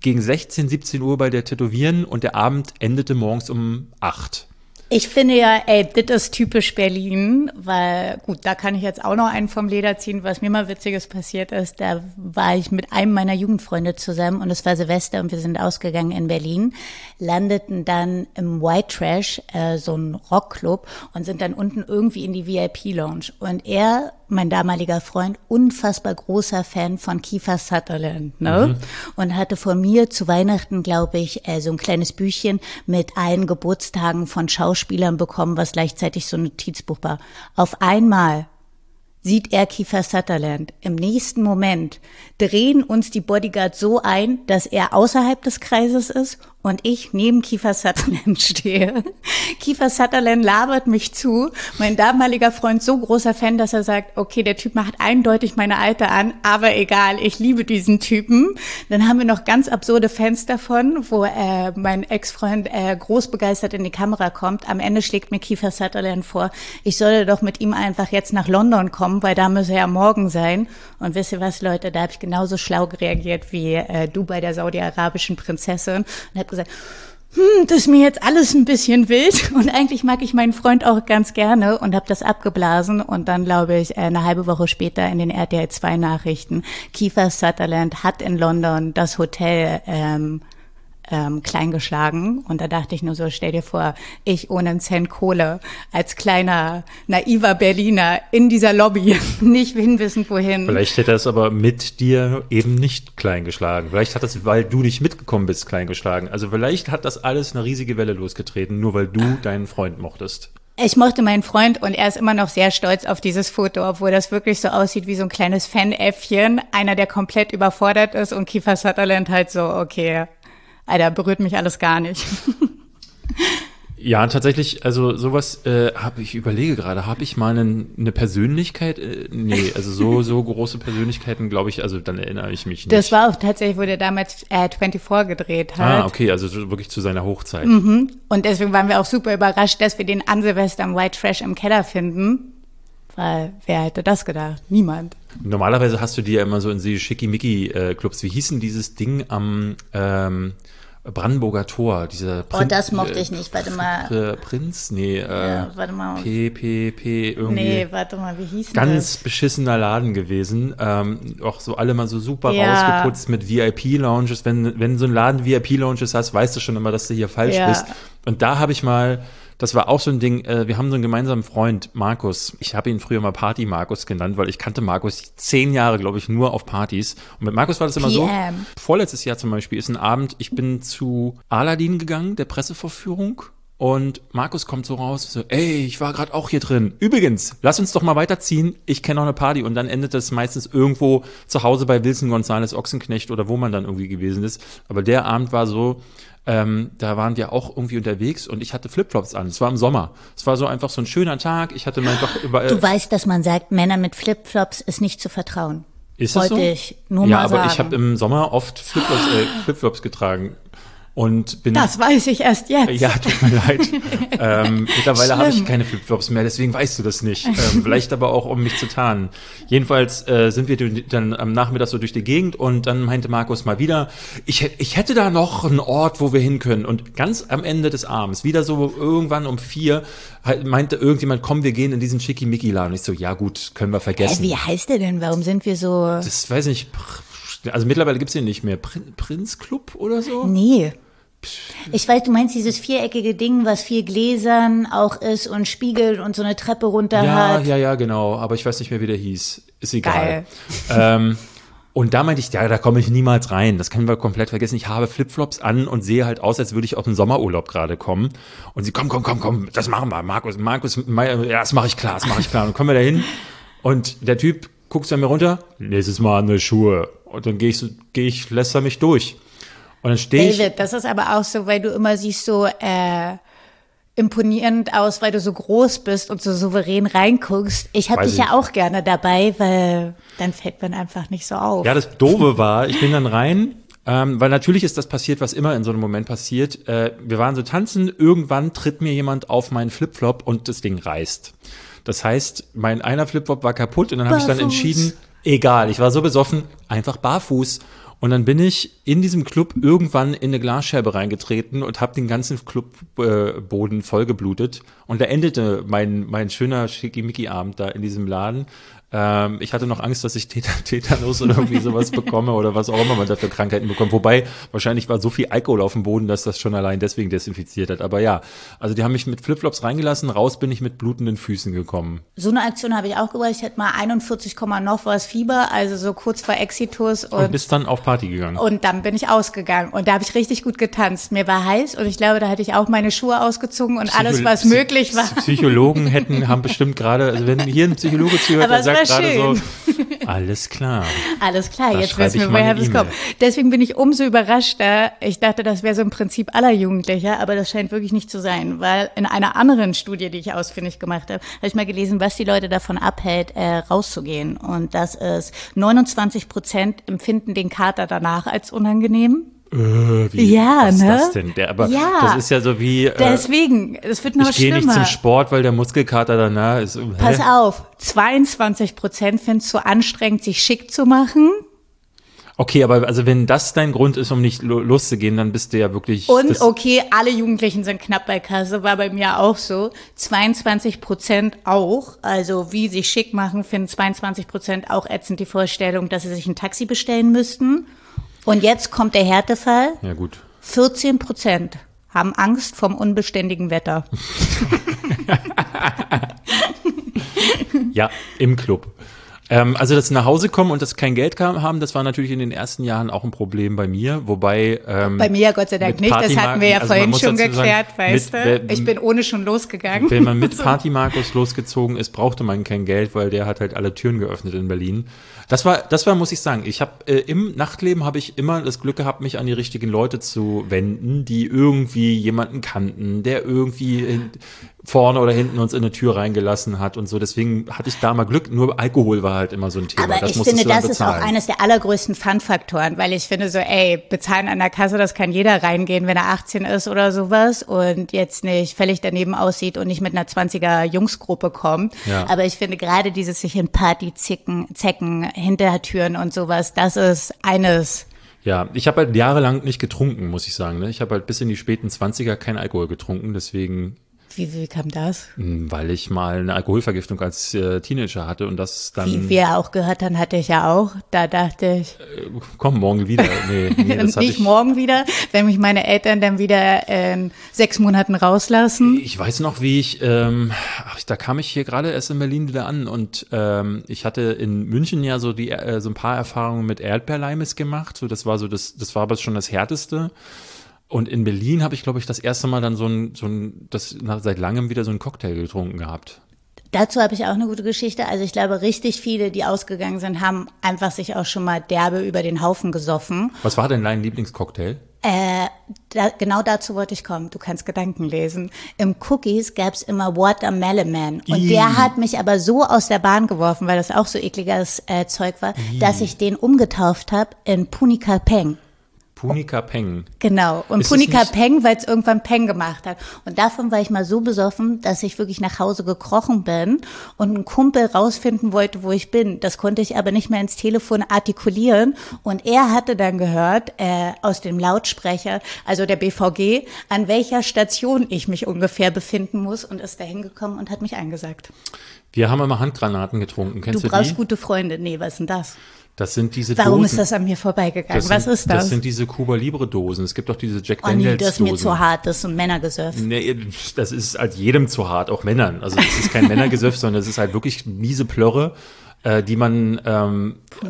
gegen 16, 17 Uhr bei der Tätowieren und der Abend endete morgens um 8. Ich finde ja, ey, das ist typisch Berlin, weil, gut, da kann ich jetzt auch noch einen vom Leder ziehen, was mir mal Witziges passiert ist. Da war ich mit einem meiner Jugendfreunde zusammen und es war Silvester und wir sind ausgegangen in Berlin, landeten dann im White Trash, so ein Rockclub, und sind dann unten irgendwie in die VIP-Lounge. Und er, mein damaliger Freund, unfassbar großer Fan von Kiefer Sutherland, ne? Mhm. Und hatte von mir zu Weihnachten, glaube ich, so ein kleines Büchchen mit allen Geburtstagen von Schauspielern bekommen, was gleichzeitig so ein Notizbuch war. Auf einmal sieht er Kiefer Sutherland. Im nächsten Moment drehen uns die Bodyguards so ein, dass er außerhalb des Kreises ist und ich neben Kiefer Sutherland stehe. Kiefer Sutherland labert mich zu. Mein damaliger Freund, so großer Fan, dass er sagt, okay, der Typ macht eindeutig meine Alte an, aber egal, ich liebe diesen Typen. Dann haben wir noch ganz absurde Fans davon, wo mein Ex-Freund groß begeistert in die Kamera kommt. Am Ende schlägt mir Kiefer Sutherland vor, ich solle doch mit ihm einfach jetzt nach London kommen, weil da müsse er ja morgen sein. Und wisst ihr was, Leute, da habe ich genauso schlau reagiert wie du bei der saudi-arabischen Prinzessin und habe gesagt, das ist mir jetzt alles ein bisschen wild und eigentlich mag ich meinen Freund auch ganz gerne und habe das abgeblasen und dann, glaube ich, eine halbe Woche später in den RTL 2 Nachrichten, Kiefer Sutherland hat in London das Hotel kleingeschlagen und da dachte ich nur so, stell dir vor, ich ohne einen Cent Kohle als kleiner, naiver Berliner in dieser Lobby nicht hinwissen, wohin. Vielleicht hätte er es aber mit dir eben nicht kleingeschlagen. Vielleicht hat das, weil du nicht mitgekommen bist, kleingeschlagen. Also vielleicht hat das alles eine riesige Welle losgetreten, nur weil du deinen Freund mochtest. Ich mochte meinen Freund und er ist immer noch sehr stolz auf dieses Foto, obwohl das wirklich so aussieht wie so ein kleines Fanäffchen, einer, der komplett überfordert ist und Kiefer Sutherland halt so, okay, Alter, berührt mich alles gar nicht. Ja, tatsächlich, also sowas habe ich mal eine Persönlichkeit? Nee, also so große Persönlichkeiten, glaube ich, also dann erinnere ich mich nicht. Das war auch tatsächlich, wo der damals 24 gedreht hat. Ah, okay, also wirklich zu seiner Hochzeit. Mhm. Und deswegen waren wir auch super überrascht, dass wir den an Silvester am White Trash im Keller finden. Weil wer hätte das gedacht? Niemand. Normalerweise hast du die ja immer so in diese Schickimicki-Clubs. Wie hieß denn dieses Ding am Brandenburger Tor? Dieser Prinz, das mochte ich nicht. Warte mal. Prinz? Nee. Ja, warte mal. P. Irgendwie. Nee, warte mal. Wie hieß denn das? Ganz beschissener Laden gewesen. Auch so alle mal so super rausgeputzt mit VIP-Lounges. Wenn so ein Laden VIP-Lounges hast, weißt du schon immer, dass du hier falsch bist. Und da habe ich mal... Das war auch so ein Ding, wir haben so einen gemeinsamen Freund, Markus. Ich habe ihn früher mal Party-Markus genannt, weil ich kannte Markus 10 Jahre, glaube ich, nur auf Partys. Und mit Markus war das immer so. Vorletztes Jahr zum Beispiel ist ein Abend, ich bin zu Aladdin gegangen, der Pressevorführung. Und Markus kommt so raus, so, ey, ich war gerade auch hier drin. Übrigens, lass uns doch mal weiterziehen, ich kenne noch eine Party. Und dann endet das meistens irgendwo zu Hause bei Wilson Gonzales Ochsenknecht oder wo man dann irgendwie gewesen ist. Aber der Abend war so, da waren wir auch irgendwie unterwegs und ich hatte Flipflops an. Es war im Sommer. Es war so einfach so ein schöner Tag. Ich hatte einfach überall. Du weißt, dass man sagt, Männer mit Flipflops ist nicht zu vertrauen. Ist das so? Wollte ich nur mal sagen. Ja, aber ich habe im Sommer oft Flipflops getragen. Und bin das weiß ich erst jetzt. Ja, tut mir leid. Mittlerweile habe ich keine Flipflops mehr, deswegen weißt du das nicht. Vielleicht aber auch, um mich zu tarnen. Jedenfalls sind wir dann am Nachmittag so durch die Gegend und dann meinte Markus mal wieder, ich hätte da noch einen Ort, wo wir hin können. Und ganz am Ende des Abends, wieder so irgendwann um 4, meinte irgendjemand, komm, wir gehen in diesen Schickimicki-Laden. Und ich so, ja gut, können wir vergessen. Wie heißt der denn? Warum sind wir so... Das weiß ich nicht. Also mittlerweile gibt's den nicht mehr. Prinz Club oder so? Nee. Ich weiß, du meinst dieses viereckige Ding, was 4 Gläsern auch ist und Spiegel und so eine Treppe runter hat. Ja, genau. Aber ich weiß nicht mehr, wie der hieß. Ist egal. Geil. Und da meinte ich, ja, da komme ich niemals rein. Das können wir komplett vergessen. Ich habe Flipflops an und sehe halt aus, als würde ich aus dem Sommerurlaub gerade kommen. Und sie, komm, das machen wir. Markus, ja, das mache ich klar. Und kommen wir da hin. Und der Typ guckt zu mir runter. Nächstes Mal an die Schuhe. Und dann gehe ich, lässt er mich durch. Und dann stehe ich. David, das ist aber auch so, weil du immer siehst so imponierend aus, weil du so groß bist und so souverän reinguckst. Ich habe dich ja auch gerne dabei, weil dann fällt man einfach nicht so auf. Ja, das Doofe war, ich bin dann rein, weil natürlich ist das passiert, was immer in so einem Moment passiert. Wir waren so tanzen, irgendwann tritt mir jemand auf meinen Flipflop und das Ding reißt. Das heißt, mein einer Flipflop war kaputt und dann habe ich dann entschieden, egal, ich war so besoffen, einfach barfuß. Und dann bin ich in diesem Club irgendwann in eine Glasscherbe reingetreten und habe den ganzen Clubboden vollgeblutet. Und da endete mein schöner Schickimicki-Abend da in diesem Laden. Ich hatte noch Angst, dass ich Tetanus oder irgendwie sowas bekomme oder was auch immer man dafür Krankheiten bekommt. Wobei, wahrscheinlich war so viel Alkohol auf dem Boden, dass das schon allein deswegen desinfiziert hat. Aber ja, also die haben mich mit Flipflops reingelassen, raus bin ich mit blutenden Füßen gekommen. So eine Aktion habe ich auch gebracht. Ich hatte mal 41, noch was Fieber, also so kurz vor Exitus. Und bist dann auf Party gegangen. Und dann bin ich ausgegangen und da habe ich richtig gut getanzt. Mir war heiß und ich glaube, da hatte ich auch meine Schuhe ausgezogen und alles, was möglich war. Psychologen haben bestimmt gerade, also wenn hier ein Psychologe zuhört, dann sagt, gerade so, alles klar, da jetzt wissen wir, woher das kommt. Deswegen bin ich umso überraschter. Ich dachte, das wäre so im Prinzip aller Jugendlicher, aber das scheint wirklich nicht zu sein, weil in einer anderen Studie, die ich ausfindig gemacht habe, habe ich mal gelesen, was die Leute davon abhält, rauszugehen. Und das ist, 29% empfinden den Kater danach als unangenehm. Wie ja, ist das denn? Das ist ja so wie. Deswegen, es wird noch schlimmer. Ich gehe nicht zum Sport, weil der Muskelkater danach ist. Pass auf, 22% finden es so anstrengend, sich schick zu machen. Okay, aber also wenn das dein Grund ist, um nicht loszugehen, dann bist du ja wirklich... Und okay, alle Jugendlichen sind knapp bei Kasse, war bei mir auch so. 22% auch, also wie sich schick machen, finden 22% auch ätzend die Vorstellung, dass sie sich ein Taxi bestellen müssten. Und jetzt kommt der Härtefall. Ja, gut. 14% haben Angst vom unbeständigen Wetter. Ja, im Club. Also das nach Hause kommen und das kein Geld haben, das war natürlich in den ersten Jahren auch ein Problem bei mir, wobei... bei mir Gott sei Dank nicht, das hatten wir ja vorhin schon geklärt, weißt du, ich bin ohne schon losgegangen. Wenn man mit Party Markus losgezogen ist, brauchte man kein Geld, weil der hat halt alle Türen geöffnet in Berlin. Das war, muss ich sagen, ich habe im Nachtleben habe ich immer das Glück gehabt, mich an die richtigen Leute zu wenden, die irgendwie jemanden kannten, der irgendwie... vorne oder hinten uns in eine Tür reingelassen hat und so. Deswegen hatte ich da mal Glück, nur Alkohol war halt immer so ein Thema. Aber ich finde, das ist auch eines der allergrößten Fun-Faktoren, weil ich finde so, bezahlen an der Kasse, das kann jeder reingehen, wenn er 18 ist oder sowas und jetzt nicht völlig daneben aussieht und nicht mit einer 20er-Jungsgruppe kommt. Ja. Aber ich finde gerade dieses sich in Party-Zecken, Hintertüren und sowas, das ist eines... Ja, ich habe halt jahrelang nicht getrunken, muss ich sagen. Ne? Ich habe halt bis in die späten 20er keinen Alkohol getrunken, deswegen... Wie kam das? Weil ich mal eine Alkoholvergiftung als Teenager hatte und das dann... Wie wir auch gehört haben, hatte ich ja auch. Da dachte ich... Komm, morgen wieder. Nee, das hatte ich morgen wieder, wenn mich meine Eltern dann wieder in 6 Monaten rauslassen. Ich weiß noch, wie ich... da kam ich hier gerade erst in Berlin wieder an und ich hatte in München ja so ein paar Erfahrungen mit Erdbeerleimes gemacht. So, das war aber schon das Härteste. Und in Berlin habe ich, glaube ich, das erste Mal dann seit langem wieder so einen Cocktail getrunken gehabt. Dazu habe ich auch eine gute Geschichte. Also ich glaube, richtig viele, die ausgegangen sind, haben einfach sich auch schon mal derbe über den Haufen gesoffen. Was war denn dein Lieblingscocktail? Genau dazu wollte ich kommen. Du kannst Gedanken lesen. Im Cookies gab's immer Watermelon Man. Und der hat mich aber so aus der Bahn geworfen, weil das auch so ekliges Zeug war, dass ich den umgetauft habe in Punika Peng. Punika Peng. Genau, und ist Punika Peng, weil es irgendwann Peng gemacht hat. Und davon war ich mal so besoffen, dass ich wirklich nach Hause gekrochen bin und einen Kumpel rausfinden wollte, wo ich bin. Das konnte ich aber nicht mehr ins Telefon artikulieren. Und er hatte dann gehört, aus dem Lautsprecher, also der BVG, an welcher Station ich mich ungefähr befinden muss, und ist da hingekommen und hat mich eingesagt. Wir haben immer Handgranaten getrunken, kennst du die? Du brauchst gute Freunde. Nee, was ist denn das? Das sind diese Dosen. Warum ist das an mir vorbeigegangen? Was ist das? Das sind diese Cuba-Libre-Dosen. Es gibt auch diese Jack Daniels-Dosen. Oh nee, das ist mir zu hart. Das ist ein Männergesöff. Nee, das ist halt jedem zu hart, auch Männern. Also das ist kein Männergesöff, sondern das ist halt wirklich miese Plörre, die man,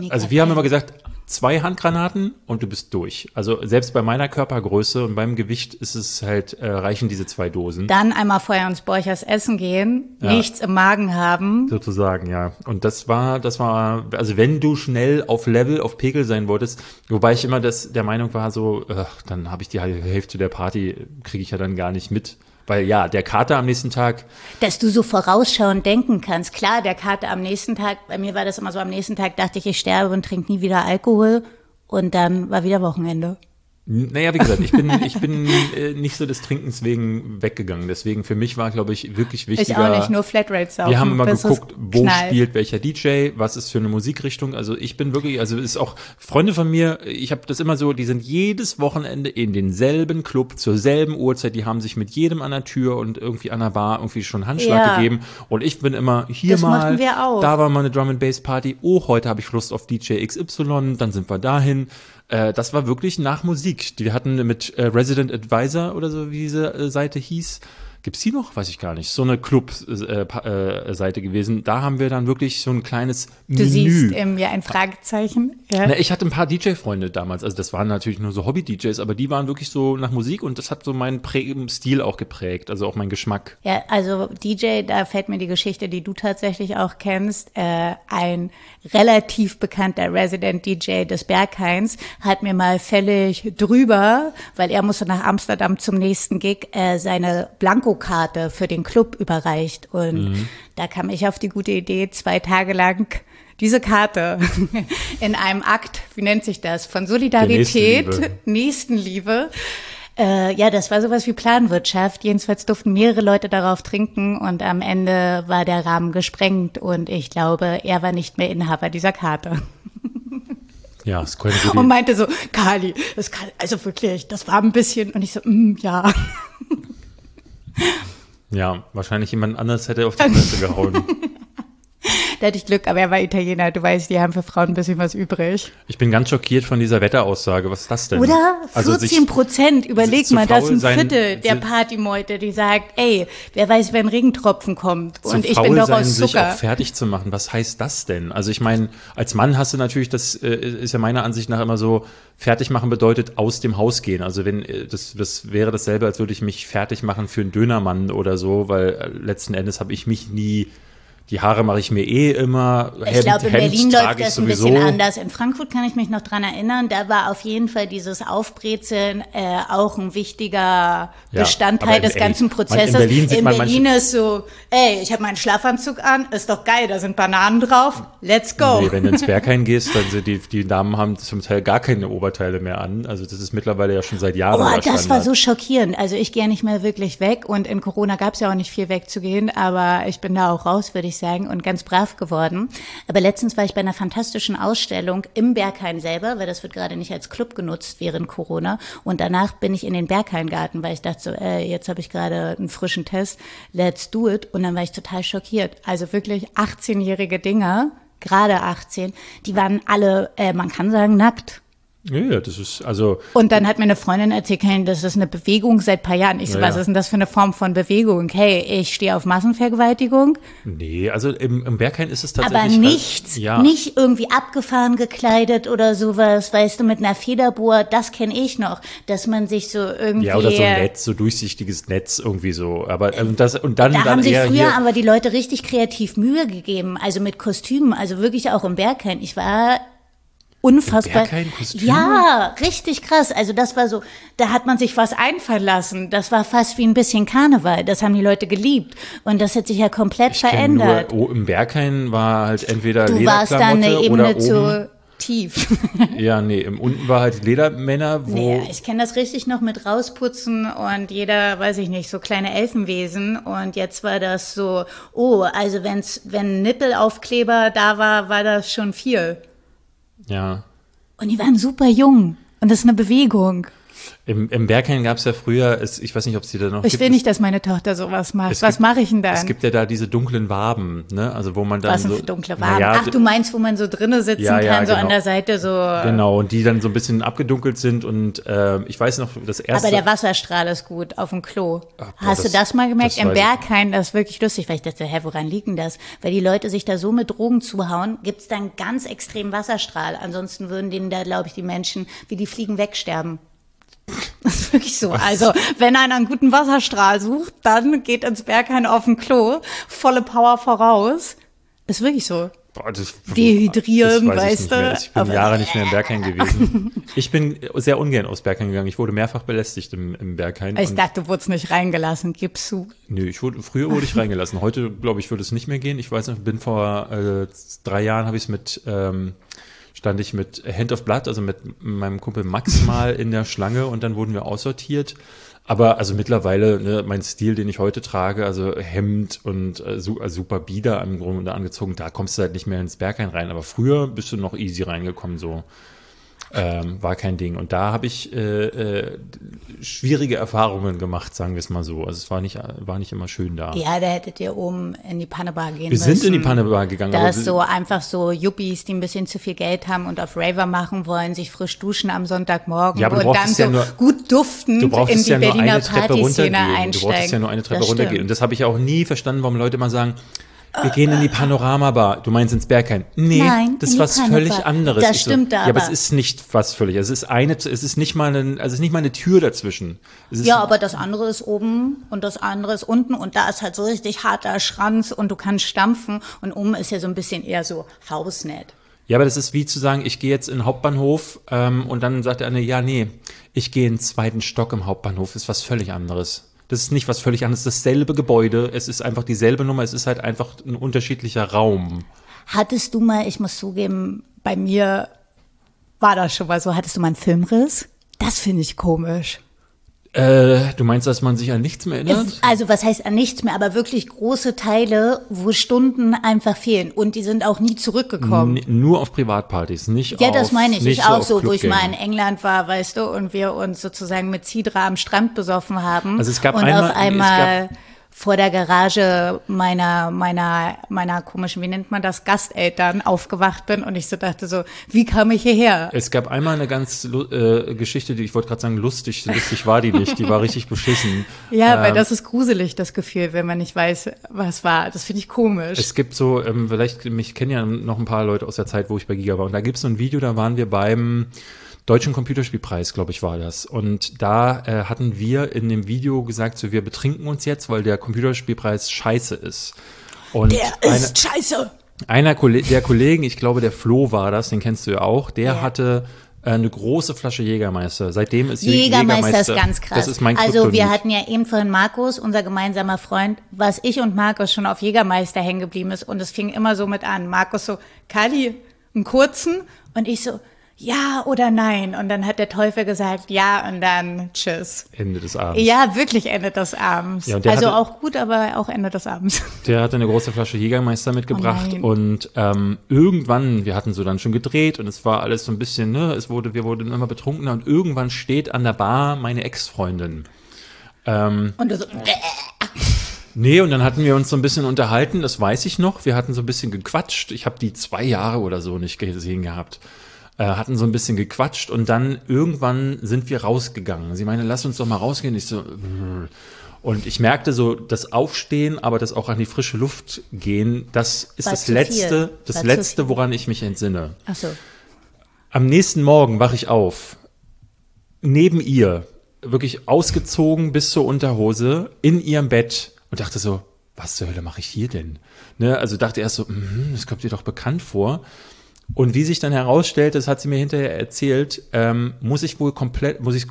also wir haben immer gesagt, 2 Handgranaten und du bist durch. Also selbst bei meiner Körpergröße und beim Gewicht ist es halt, reichen diese 2 Dosen. Dann einmal Feuer und Borchers essen gehen, ja. Nichts im Magen haben. Sozusagen, ja. Und das war, also wenn du schnell auf Level, auf Pegel sein wolltest, wobei ich immer der Meinung war so, dann habe ich die Hälfte der Party, kriege ich ja dann gar nicht mit. Weil ja, der Kater am nächsten Tag. Dass du so vorausschauend denken kannst. Klar, der Kater am nächsten Tag, bei mir war das immer so, am nächsten Tag dachte ich, ich sterbe und trinke nie wieder Alkohol. Und dann war wieder Wochenende. Naja, wie gesagt, ich bin nicht so des Trinkens wegen weggegangen. Deswegen für mich war, glaube ich, wirklich wichtiger. Ich auch nicht, nur Flatrates saufen. Wir haben immer geguckt, wo knallt, spielt welcher DJ, was ist für eine Musikrichtung. Also ich bin wirklich, also ist auch Freunde von mir, ich habe das immer so, die sind jedes Wochenende in denselben Club, zur selben Uhrzeit, die haben sich mit jedem an der Tür und irgendwie an der Bar irgendwie schon Handschlag gegeben. Und ich bin immer hier das mal, da war mal eine Drum-and-Bass-Party, heute habe ich Lust auf DJ XY, dann sind wir dahin. Das war wirklich nach Musik. Wir hatten mit Resident Advisor oder so, wie diese Seite hieß. Gibt's die noch? Weiß ich gar nicht. So eine Club-Seite gewesen. Da haben wir dann wirklich so ein kleines Menü. Du siehst ja ein Fragezeichen. Ja. Na, ich hatte ein paar DJ-Freunde damals. Also das waren natürlich nur so Hobby-DJs, aber die waren wirklich so nach Musik und das hat so meinen Stil auch geprägt, also auch meinen Geschmack. Ja, also DJ, da fällt mir die Geschichte, die du tatsächlich auch kennst. Ein relativ bekannter Resident-DJ des Berghains hat mir mal völlig drüber, weil er musste nach Amsterdam zum nächsten Gig, seine Blankokarte für den Club überreicht und da kam ich auf die gute Idee, 2 Tage lang diese Karte in einem Akt, wie nennt sich das, von Solidarität, Nächstenliebe. Ja, das war sowas wie Planwirtschaft. Jedenfalls durften mehrere Leute darauf trinken und am Ende war der Rahmen gesprengt und ich glaube, er war nicht mehr Inhaber dieser Karte. Ja, das können Sie. Und meinte so, Kali, das kann, also wirklich, das war ein bisschen, und ich so, ja. Ja, wahrscheinlich jemand anders hätte auf die Fresse gehauen. Da hatte ich Glück, aber er war Italiener. Du weißt, die haben für Frauen ein bisschen was übrig. Ich bin ganz schockiert von dieser Wetteraussage. Was ist das denn? Oder 14%. Überleg mal, das ist ein Viertel der Partymeute, die sagt, ey, wer weiß, wenn Regentropfen kommt. Und ich bin doch aus Zucker. Sich auch fertig zu machen. Was heißt das denn? Also ich meine, als Mann hast du natürlich, das ist ja meiner Ansicht nach immer so, fertig machen bedeutet aus dem Haus gehen. Also wenn das wäre dasselbe, als würde ich mich fertig machen für einen Dönermann oder so, weil letzten Endes habe ich mich nie. Die Haare mache ich mir immer. Ich glaube, in Berlin läuft das ein bisschen anders. In Frankfurt kann ich mich noch dran erinnern, da war auf jeden Fall dieses Aufbrezeln auch ein wichtiger Bestandteil des ganzen Prozesses. In Berlin, ist so, ey, ich habe meinen Schlafanzug an, ist doch geil, da sind Bananen drauf, let's go. Nee, wenn du ins Berghain gehst, dann sind die Damen haben zum Teil gar keine Oberteile mehr an. Also das ist mittlerweile ja schon seit Jahren. Oh, das war so schockierend. Also ich gehe ja nicht mehr wirklich weg und in Corona gab es ja auch nicht viel wegzugehen, aber ich bin da auch raus, würde ich sagen, und ganz brav geworden. Aber letztens war ich bei einer fantastischen Ausstellung im Berghain selber, weil das wird gerade nicht als Club genutzt während Corona. Und danach bin ich in den Berghaingarten, weil ich dachte so, jetzt habe ich gerade einen frischen Test, let's do it. Und dann war ich total schockiert. Also wirklich 18-jährige Dinger, gerade 18, die waren alle, man kann sagen, nackt. Ja, das ist also. Und dann hat mir eine Freundin erzählt, hey, das ist eine Bewegung seit ein paar Jahren. Ich so, was ist denn das für eine Form von Bewegung? Hey, ich stehe auf Massenvergewaltigung. Nee, also im Berghain ist es tatsächlich. Aber nicht irgendwie abgefahren gekleidet oder sowas, weißt du, mit einer Federbohr, das kenne ich noch, dass man sich so irgendwie. Ja, oder so ein Netz, so durchsichtiges Netz irgendwie so. Aber dann haben sich früher aber die Leute richtig kreativ Mühe gegeben, also mit Kostümen, also wirklich auch im Berghain. Ich war unfassbar. Ja, richtig krass. Also das war so, da hat man sich was einfallen lassen. Das war fast wie ein bisschen Karneval. Das haben die Leute geliebt. Und das hat sich ja komplett verändert. Nur, im Berghain war halt entweder Lederklamotte oder oben. tief. Ja, nee, im unten war halt Ledermänner, wo... Nee, ich kenne das richtig noch mit rausputzen und jeder, weiß ich nicht, so kleine Elfenwesen. Und jetzt war das so, oh, also wenn Nippelaufkleber da war, war das schon viel. Ja. Und die waren super jung. Und das ist eine Bewegung. Im Berghain gab es ja früher, ich weiß nicht, ob es die da noch gibt. Ich will nicht, dass meine Tochter sowas macht. Was mache ich denn dann? Es gibt ja da diese dunklen Waben, ne? Also wo man dann was so, denn für dunkle Waben? Ja, ach, du meinst, wo man so drinnen sitzen kann, genau. So an der Seite so. Genau, und die dann so ein bisschen abgedunkelt sind und ich weiß noch, das erste. Aber der Wasserstrahl ist gut auf dem Klo. Ach, boah, hast du das mal gemerkt? Im Berghain, das ist wirklich lustig, weil ich dachte, hä, woran liegt denn das? Weil die Leute sich da so mit Drogen zuhauen, gibt es dann ganz extrem Wasserstrahl. Ansonsten würden denen da, glaube ich, die Menschen wie die Fliegen wegsterben. Das ist wirklich so. Was? Also, wenn einer einen guten Wasserstrahl sucht, dann geht ins Berghain auf den Klo, volle Power voraus. Ist wirklich so. Boah, dehydrieren, weißt du. Ich bin Jahre nicht mehr im Berghain gewesen. Ich bin sehr ungern aus Berghain gegangen. Ich wurde mehrfach belästigt im Berghain. Ich dachte, du wurdest nicht reingelassen. Gibst du? Nö, früher wurde ich reingelassen. Heute, glaube ich, würde es nicht mehr gehen. Ich weiß noch, bin vor 3 Jahren, habe ich es mit... stand ich mit Hand of Blood, also mit meinem Kumpel Max mal in der Schlange und dann wurden wir aussortiert. Aber also mittlerweile, ne, mein Stil, den ich heute trage, also Hemd und super Bieder im Grunde angezogen, da kommst du halt nicht mehr ins Berghain rein. Aber früher bist du noch easy reingekommen, so. War kein Ding. Und da habe ich schwierige Erfahrungen gemacht, sagen wir es mal so. Also es war nicht immer schön da. Ja, da hättet ihr oben in die Pannebar gehen müssen. Wir sind in die Pannebar gegangen. Da ist so einfach so Yuppies, die ein bisschen zu viel Geld haben und auf Raver machen wollen, sich frisch duschen am Sonntagmorgen und dann so gut duftend in die Berliner Partyszene einsteigen. Du brauchst ja nur eine Treppe runtergehen. Und das habe ich auch nie verstanden, warum Leute immer sagen, wir gehen in die Panoramabar. Du meinst ins Berghain? Nee, nein, das ist was völlig anderes. Das stimmt da. Ja, aber es ist nicht was völlig. Es ist nicht mal eine Tür dazwischen. Ja, aber das andere ist oben und das andere ist unten und da ist halt so richtig harter Schranz und du kannst stampfen und oben ist ja so ein bisschen eher so hausnett. Ja, aber das ist wie zu sagen, ich gehe jetzt in den Hauptbahnhof und dann sagt der eine, ja, nee, ich gehe in den 2. Stock im Hauptbahnhof. Das ist was völlig anderes. Das ist nicht was völlig anderes, dasselbe Gebäude, es ist einfach dieselbe Nummer, es ist halt einfach ein unterschiedlicher Raum. Hattest du mal, ich muss zugeben, bei mir war das schon mal so, hattest du mal einen Filmriss? Das finde ich komisch. Du meinst, dass man sich an nichts mehr erinnert? Also was heißt an nichts mehr, aber wirklich große Teile, wo Stunden einfach fehlen und die sind auch nie zurückgekommen. Nur auf Privatpartys, nicht ja, auf... Ja, das meine ich auch so, wo ich mal in England war, weißt du, und wir uns sozusagen mit Sidra am Strand besoffen haben. Also es gab und auf einmal vor der Garage meiner komischen, wie nennt man das, Gasteltern aufgewacht bin und ich so dachte so, wie kam ich hierher? Es gab einmal eine ganz Geschichte, die, ich wollte gerade sagen, lustig war die nicht, die war richtig beschissen. Ja, weil das ist gruselig, das Gefühl, wenn man nicht weiß, was war. Das finde ich komisch. Es gibt so, vielleicht, mich kennen ja noch ein paar Leute aus der Zeit, wo ich bei Giga war und da gibt es so ein Video, da waren wir beim Deutschen Computerspielpreis, glaube ich, war das. Und da hatten wir in dem Video gesagt, so, wir betrinken uns jetzt, weil der Computerspielpreis scheiße ist. Und ist scheiße! Einer der Kollegen, ich glaube, der Flo war das, den kennst du ja auch, der hatte eine große Flasche Jägermeister. Seitdem ist Jägermeister ist ganz krass. Das ist mein Kryptonit. Also wir hatten ja eben vorhin Markus, unser gemeinsamer Freund, was ich und Markus schon auf Jägermeister hängen geblieben ist. Und es fing immer so mit an. Markus so, Kali, einen kurzen. Und ich so, ja oder nein? Und dann hat der Teufel gesagt, ja, und dann tschüss. Ende des Abends. Ja, wirklich Ende des Abends. Ja, also hatte, auch gut, aber auch Ende des Abends. Der hatte eine große Flasche Jägermeister mitgebracht und irgendwann, wir hatten so dann schon gedreht und es war alles so ein bisschen, ne, wir wurden immer betrunkener und irgendwann steht an der Bar meine Ex-Freundin. Und du so, nee, und dann hatten wir uns so ein bisschen unterhalten, das weiß ich noch. Wir hatten so ein bisschen gequatscht. Ich habe die 2 Jahre oder so nicht gesehen gehabt. Hatten so ein bisschen gequatscht und dann irgendwann sind wir rausgegangen. Sie meinte, lass uns doch mal rausgehen. Ich so, und ich merkte so, das Aufstehen, aber das auch an die frische Luft gehen, das ist das Letzte, woran ich mich entsinne. Ach so. Am nächsten Morgen wache ich auf, neben ihr, wirklich ausgezogen bis zur Unterhose, in ihrem Bett und dachte so, was zur Hölle mache ich hier denn? Ne? Also dachte erst so, das kommt dir doch bekannt vor. Und wie sich dann herausstellt, das hat sie mir hinterher erzählt, muss ich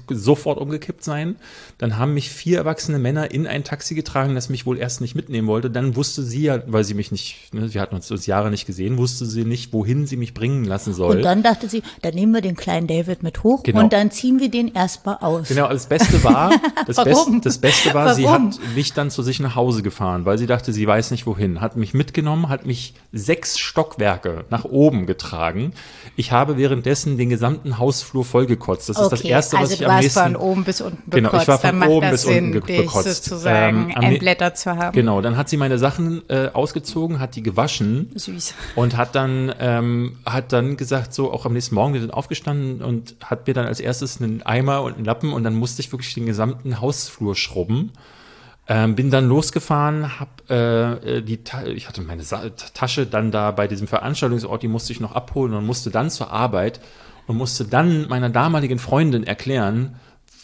sofort umgekippt sein. Dann haben mich 4 erwachsene Männer in ein Taxi getragen, das mich wohl erst nicht mitnehmen wollte. Dann wusste sie ja, weil sie mich nicht, ne, wir hatten uns Jahre nicht gesehen, wusste sie nicht, wohin sie mich bringen lassen soll. Und dann dachte sie, dann nehmen wir den kleinen David mit hoch, genau, und dann ziehen wir den erstmal aus. Genau, das Beste war, Warum? Sie hat mich dann zu sich nach Hause gefahren, weil sie dachte, sie weiß nicht wohin. Hat mich mitgenommen, hat mich 6 Stockwerke nach oben getragen. Ich habe währenddessen den gesamten Hausflur vollgekotzt. Das ist das Erste, was ich am nächsten... Also du warst von oben bis unten bekotzt. Genau, ich war von oben bis unten bekotzt. Sozusagen entblättert zu haben. Genau, dann hat sie meine Sachen ausgezogen, hat die gewaschen. Süß. Und hat dann gesagt, so auch am nächsten Morgen, wir sind aufgestanden und hat mir dann als erstes einen Eimer und einen Lappen und dann musste ich wirklich den gesamten Hausflur schrubben. Bin dann losgefahren, ich hatte meine Tasche dann da bei diesem Veranstaltungsort, die musste ich noch abholen und musste dann zur Arbeit und musste dann meiner damaligen Freundin erklären,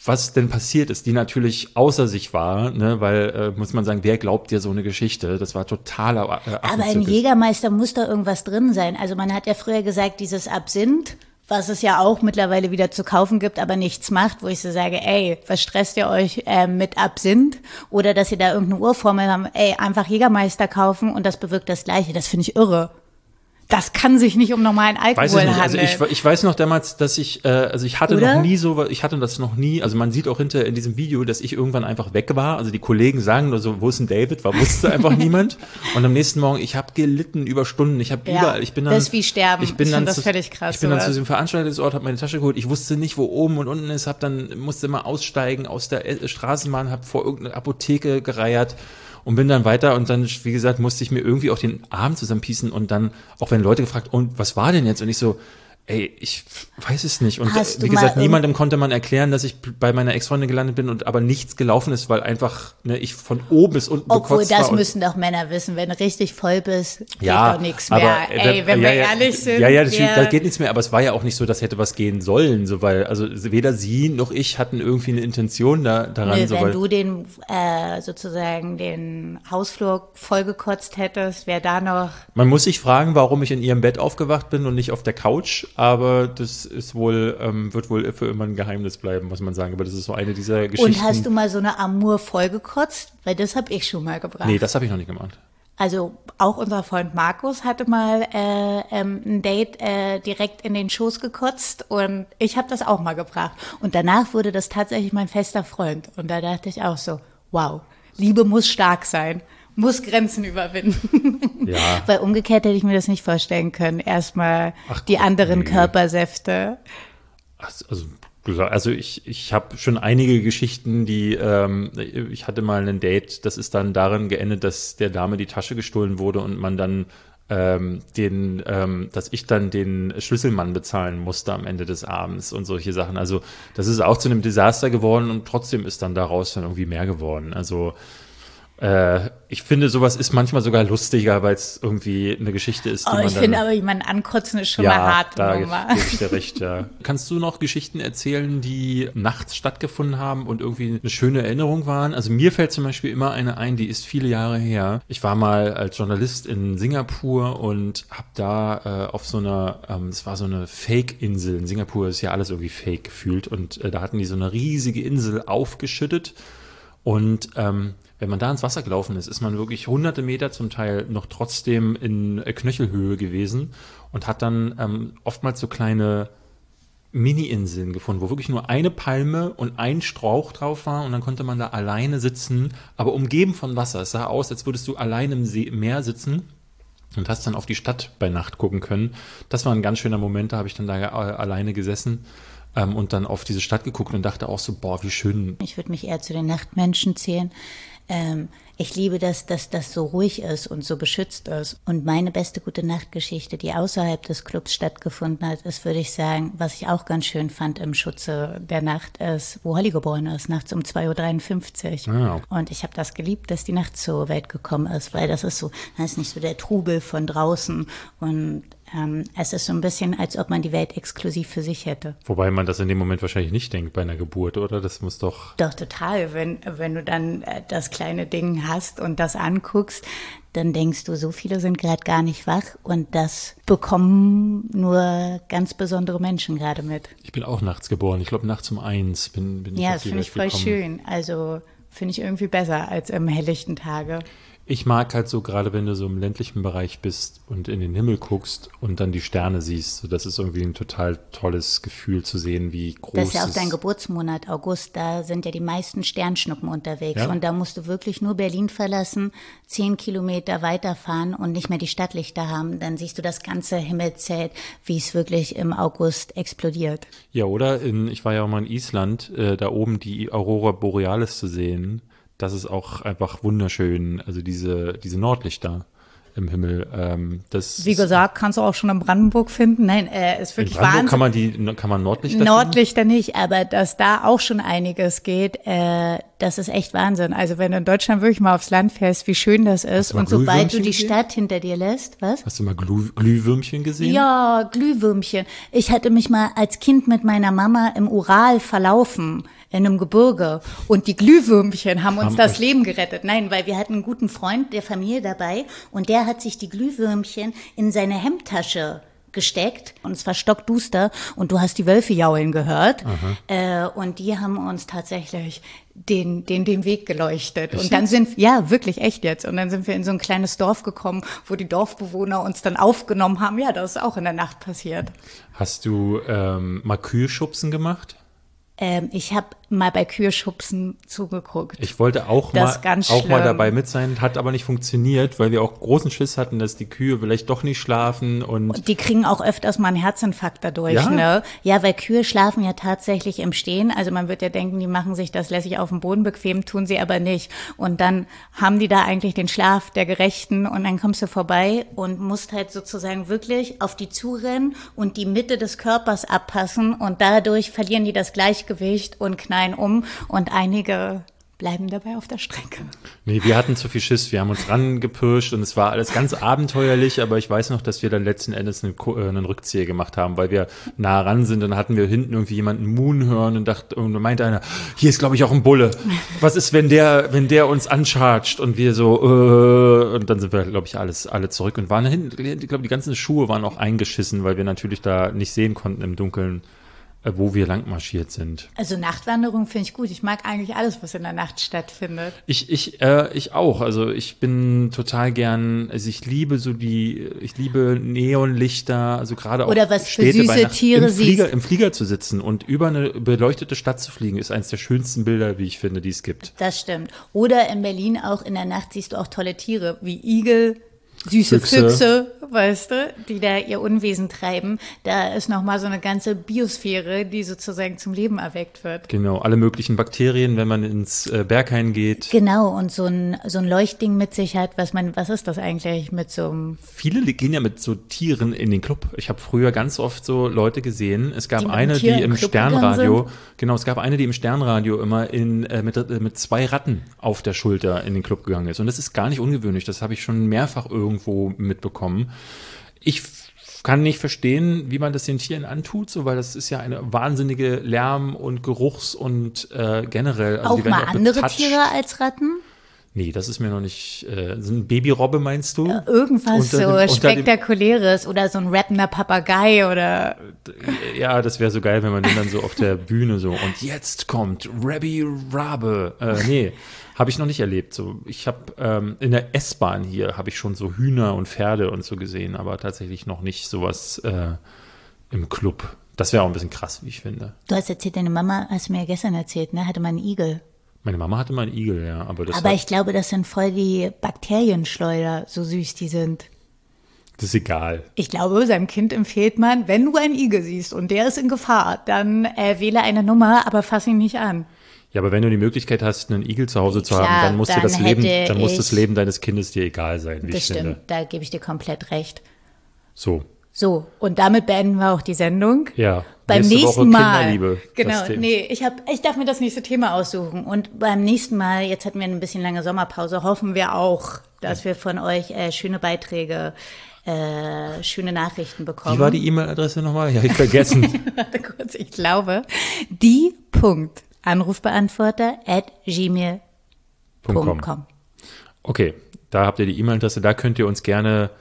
was denn passiert ist, die natürlich außer sich war, ne, weil, muss man sagen, wer glaubt dir so eine Geschichte? Das war totaler Affenzirkus. Aber im Jägermeister muss da irgendwas drin sein. Also man hat ja früher gesagt, dieses Absinth, was es ja auch mittlerweile wieder zu kaufen gibt, aber nichts macht, wo ich so sage, ey, was stresst ihr euch mit Absinth? Oder dass ihr da irgendeine Urformel habt, ey, einfach Jägermeister kaufen und das bewirkt das Gleiche. Das finde ich irre. Das kann sich nicht um normalen Alkohol handeln. Also ich weiß noch damals, dass ich hatte das noch nie, also man sieht auch hinter in diesem Video, dass ich irgendwann einfach weg war. Also die Kollegen sagen nur so, wo ist denn David? Wusste einfach niemand. Und am nächsten Morgen, ich habe gelitten über Stunden, das ist wie Sterben. Ich bin dann zu diesem Veranstaltungsort, habe meine Tasche geholt, ich wusste nicht, wo oben und unten ist, musste immer aussteigen aus der Straßenbahn, habe vor irgendeiner Apotheke gereiert. Und bin dann weiter und dann, wie gesagt, musste ich mir irgendwie auch den Arm zusammenpießen und dann, auch wenn Leute gefragt, und was war denn jetzt? Und ich so, ey, ich weiß es nicht. Und wie gesagt, niemandem konnte man erklären, dass ich bei meiner Ex-Freundin gelandet bin und aber nichts gelaufen ist, weil einfach, ne, ich von oben bis unten bekotzt war. Obwohl, das müssen doch Männer wissen, wenn du richtig voll bist, geht doch nichts mehr. Aber, wenn wir ehrlich sind. Ja, da geht nichts mehr, aber es war ja auch nicht so, dass hätte was gehen sollen, so, weil, also weder sie noch ich hatten irgendwie eine Intention daran. Nee, wenn du den Hausflur vollgekotzt hättest, wäre da noch... Man muss sich fragen, warum ich in ihrem Bett aufgewacht bin und nicht auf der Couch. Aber das ist wohl, wird wohl für immer ein Geheimnis bleiben, muss man sagen. Aber das ist so eine dieser Geschichten. Und hast du mal so eine Amour vollgekotzt? Weil das habe ich schon mal gebracht. Nee, das habe ich noch nicht gemacht. Also auch unser Freund Markus hatte mal ein Date direkt in den Schoß gekotzt und ich habe das auch mal gebracht. Und danach wurde das tatsächlich mein fester Freund. Und da dachte ich auch so, wow, Liebe muss stark sein. Muss Grenzen überwinden. Ja. Weil umgekehrt hätte ich mir das nicht vorstellen können. Erstmal die anderen Körpersäfte. Also ich habe schon einige Geschichten, die ich hatte mal ein Date, das ist dann darin geendet, dass der Dame die Tasche gestohlen wurde und man dann dass ich dann den Schlüsselmann bezahlen musste am Ende des Abends und solche Sachen. Also das ist auch zu einem Desaster geworden und trotzdem ist dann daraus dann irgendwie mehr geworden. Also ich finde, sowas ist manchmal sogar lustiger, weil es irgendwie eine Geschichte ist, die man ich finde aber, jemanden ankotzen ist schon mal hart. Ja, da gebe ich dir recht, ja. Kannst du noch Geschichten erzählen, die nachts stattgefunden haben und irgendwie eine schöne Erinnerung waren? Also mir fällt zum Beispiel immer eine ein, die ist viele Jahre her. Ich war mal als Journalist in Singapur und habe da auf so einer, es war so eine Fake-Insel. In Singapur ist ja alles irgendwie fake gefühlt. Und da hatten die so eine riesige Insel aufgeschüttet. Und wenn man da ins Wasser gelaufen ist, ist man wirklich hunderte Meter zum Teil noch trotzdem in Knöchelhöhe gewesen und hat dann oftmals so kleine Mini-Inseln gefunden, wo wirklich nur eine Palme und ein Strauch drauf war und dann konnte man da alleine sitzen, aber umgeben von Wasser. Es sah aus, als würdest du allein im Meer sitzen und hast dann auf die Stadt bei Nacht gucken können. Das war ein ganz schöner Moment, da habe ich dann da alleine gesessen. Und dann auf diese Stadt geguckt und dachte auch so, boah, wie schön. Ich würde mich eher zu den Nachtmenschen zählen. Ich liebe das, dass das so ruhig ist und so beschützt ist. Und meine beste Gute-Nacht-Geschichte, die außerhalb des Clubs stattgefunden hat, ist, würde ich sagen, was ich auch ganz schön fand im Schutze der Nacht, ist, wo Holly geboren ist, nachts um 2.53 Uhr. Ja. Und ich habe das geliebt, dass die Nacht zur Welt gekommen ist, weil das ist so, das ist nicht so der Trubel von draußen und es ist so ein bisschen, als ob man die Welt exklusiv für sich hätte. Wobei man das in dem Moment wahrscheinlich nicht denkt bei einer Geburt, oder? Das muss doch... Doch, total. Wenn du dann das kleine Ding hast und das anguckst, dann denkst du, so viele sind gerade gar nicht wach und das bekommen nur ganz besondere Menschen gerade mit. Ich bin auch nachts geboren, ich glaube nachts um 1 bin ich. Ja, das finde ich voll schön, also finde ich irgendwie besser als im helllichten Tage. Ich mag halt so, gerade wenn du so im ländlichen Bereich bist und in den Himmel guckst und dann die Sterne siehst, so, das ist irgendwie ein total tolles Gefühl zu sehen, wie groß. Das ist ja auch dein Geburtsmonat, August, da sind ja die meisten Sternschnuppen unterwegs, ja? Und da musst du wirklich nur Berlin verlassen, 10 Kilometer weiterfahren und nicht mehr die Stadtlichter haben, dann siehst du das ganze Himmelszelt, wie es wirklich im August explodiert. Ja, oder? Ich war ja auch mal in Island, da oben die Aurora Borealis zu sehen. Das ist auch einfach wunderschön, also diese Nordlichter im Himmel. Das wie gesagt, kannst du auch schon in Brandenburg finden. Nein, ist wirklich Wahnsinn. In Brandenburg kann man Nordlichter finden? Nordlichter nicht, aber dass da auch schon einiges geht, das ist echt Wahnsinn. Also wenn du in Deutschland wirklich mal aufs Land fährst, wie schön das ist. Und sobald du die Stadt hinter dir lässt, was? Hast du mal Glühwürmchen gesehen? Ja, Glühwürmchen. Ich hatte mich mal als Kind mit meiner Mama im Ural verlaufen, in einem Gebirge. Und die Glühwürmchen haben uns das Leben gerettet. Nein, weil wir hatten einen guten Freund der Familie dabei und der hat sich die Glühwürmchen in seine Hemdtasche gesteckt und es war stockduster und du hast die Wölfe jaulen gehört und die haben uns tatsächlich den Weg geleuchtet. Echt? Und dann sind wir, ja, wirklich echt jetzt. Und dann sind wir in so ein kleines Dorf gekommen, wo die Dorfbewohner uns dann aufgenommen haben. Ja, das ist auch in der Nacht passiert. Hast du mal Kühlschubsen gemacht? Ich habe mal bei Kühlschubsen zugeguckt. Ich wollte auch mal dabei mit sein, hat aber nicht funktioniert, weil wir auch großen Schiss hatten, dass die Kühe vielleicht doch nicht schlafen. Und die kriegen auch öfters mal einen Herzinfarkt dadurch, ja? Ne? Ja, weil Kühe schlafen ja tatsächlich im Stehen. Also man wird ja denken, die machen sich das lässig auf dem Boden bequem, tun sie aber nicht. Und dann haben die da eigentlich den Schlaf der Gerechten und dann kommst du vorbei und musst halt sozusagen wirklich auf die zurennen und die Mitte des Körpers abpassen und dadurch verlieren die das Gleichgewicht und knallen um und einige bleiben dabei auf der Strecke. Nee, wir hatten zu viel Schiss, wir haben uns rangepirscht und es war alles ganz abenteuerlich, aber ich weiß noch, dass wir dann letzten Endes einen Rückzieher gemacht haben, weil wir nah ran sind, dann hatten wir hinten irgendwie jemanden Moon hören und dachte, und meinte einer, hier ist glaube ich auch ein Bulle, was ist, wenn der uns anchargt und wir so, und dann sind wir glaube ich alle zurück und waren hinten, ich glaube die ganzen Schuhe waren auch eingeschissen, weil wir natürlich da nicht sehen konnten im Dunkeln, wo wir langmarschiert sind. Also Nachtwanderung finde ich gut. Ich mag eigentlich alles, was in der Nacht stattfindet. Ich auch. Also ich bin total gern, also ich liebe Neonlichter, also gerade auch Städte bei Nacht. Im Flieger zu sitzen und über eine beleuchtete Stadt zu fliegen, ist eines der schönsten Bilder, wie ich finde, die es gibt. Das stimmt. Oder in Berlin auch in der Nacht siehst du auch tolle Tiere, wie Igel, süße Füchse, weißt du, die da ihr Unwesen treiben. Da ist nochmal so eine ganze Biosphäre, die sozusagen zum Leben erweckt wird. Genau, alle möglichen Bakterien, wenn man ins Berghain geht. Genau, und so ein Leuchtding mit sich hat, was ist das eigentlich mit so einem... Viele gehen ja mit so Tieren in den Club. Ich habe früher ganz oft so Leute gesehen. Es gab eine, die im Sternradio... Genau, es gab eine, die im Sternradio immer mit 2 Ratten auf der Schulter in den Club gegangen ist. Und das ist gar nicht ungewöhnlich. Das habe ich schon mehrfach irgendwo mitbekommen. Ich kann nicht verstehen, wie man das den Tieren antut, so, weil das ist ja eine wahnsinnige Lärm- und Geruchs- und generell. Also auch mal andere betatscht. Tiere als Ratten? Nee, das ist mir noch nicht, so ein Babyrobbe meinst du? Ja, irgendwas Spektakuläres oder so ein rappender Papagei oder. Ja, das wäre so geil, wenn man den dann so auf der Bühne so, und jetzt kommt Rabbi Rabe. Nee, habe ich noch nicht erlebt. So, ich habe in der S-Bahn hier, habe ich schon so Hühner und Pferde und so gesehen, aber tatsächlich noch nicht sowas im Club. Das wäre auch ein bisschen krass, wie ich finde. Du hast erzählt, deine Mama, hast du mir ja gestern erzählt, ne, hatte mal einen Igel. Meine Mama hatte mal einen Igel, ja. Aber ich glaube, das sind voll die Bakterienschleuder, so süß die sind. Das ist egal. Ich glaube, seinem Kind empfiehlt man, wenn du einen Igel siehst und der ist in Gefahr, dann wähle eine Nummer, aber fass ihn nicht an. Ja, aber wenn du die Möglichkeit hast, einen Igel zu Hause zu haben, dann muss das Leben deines Kindes dir egal sein, wie ich finde. Das stimmt, da gebe ich dir komplett recht. So, und damit beenden wir auch die Sendung. Ja, beim nächsten Mal. Genau, nee, ich darf mir das nächste Thema aussuchen. Und beim nächsten Mal, jetzt hatten wir eine bisschen lange Sommerpause, hoffen wir auch, dass wir von euch schöne Beiträge, schöne Nachrichten bekommen. Wie war die E-Mail-Adresse nochmal? Ja, ich vergessen. Warte kurz, ich glaube, die.anrufbeantworter@gmail.com. Okay. Da habt ihr die E-Mail-Adresse, da könnt ihr uns gerne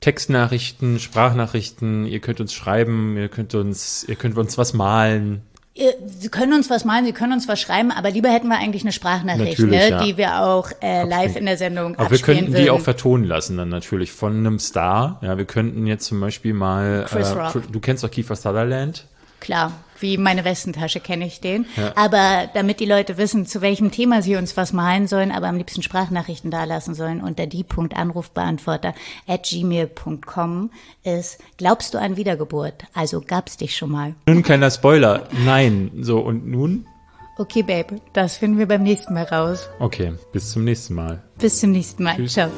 Textnachrichten, Sprachnachrichten, ihr könnt uns schreiben, ihr könnt uns was malen. Sie können uns was malen, Sie können uns was schreiben, aber lieber hätten wir eigentlich eine Sprachnachricht, ne? Ja. Die wir auch live in der Sendung aber abspielen. Aber wir könnten die auch vertonen lassen dann natürlich von einem Star. Ja, wir könnten jetzt zum Beispiel mal, du kennst doch Kiefer Sutherland. Klar, wie meine Westentasche kenne ich den. Ja. Aber damit die Leute wissen, zu welchem Thema sie uns was malen sollen, aber am liebsten Sprachnachrichten dalassen sollen, unter die.anrufbeantworter@gmail.com ist, glaubst du an Wiedergeburt? Also gab's dich schon mal. Nun, kleiner Spoiler. Nein. So, und nun? Okay, Babe, das finden wir beim nächsten Mal raus. Okay, bis zum nächsten Mal. Bis zum nächsten Mal. Tschüss. Ciao.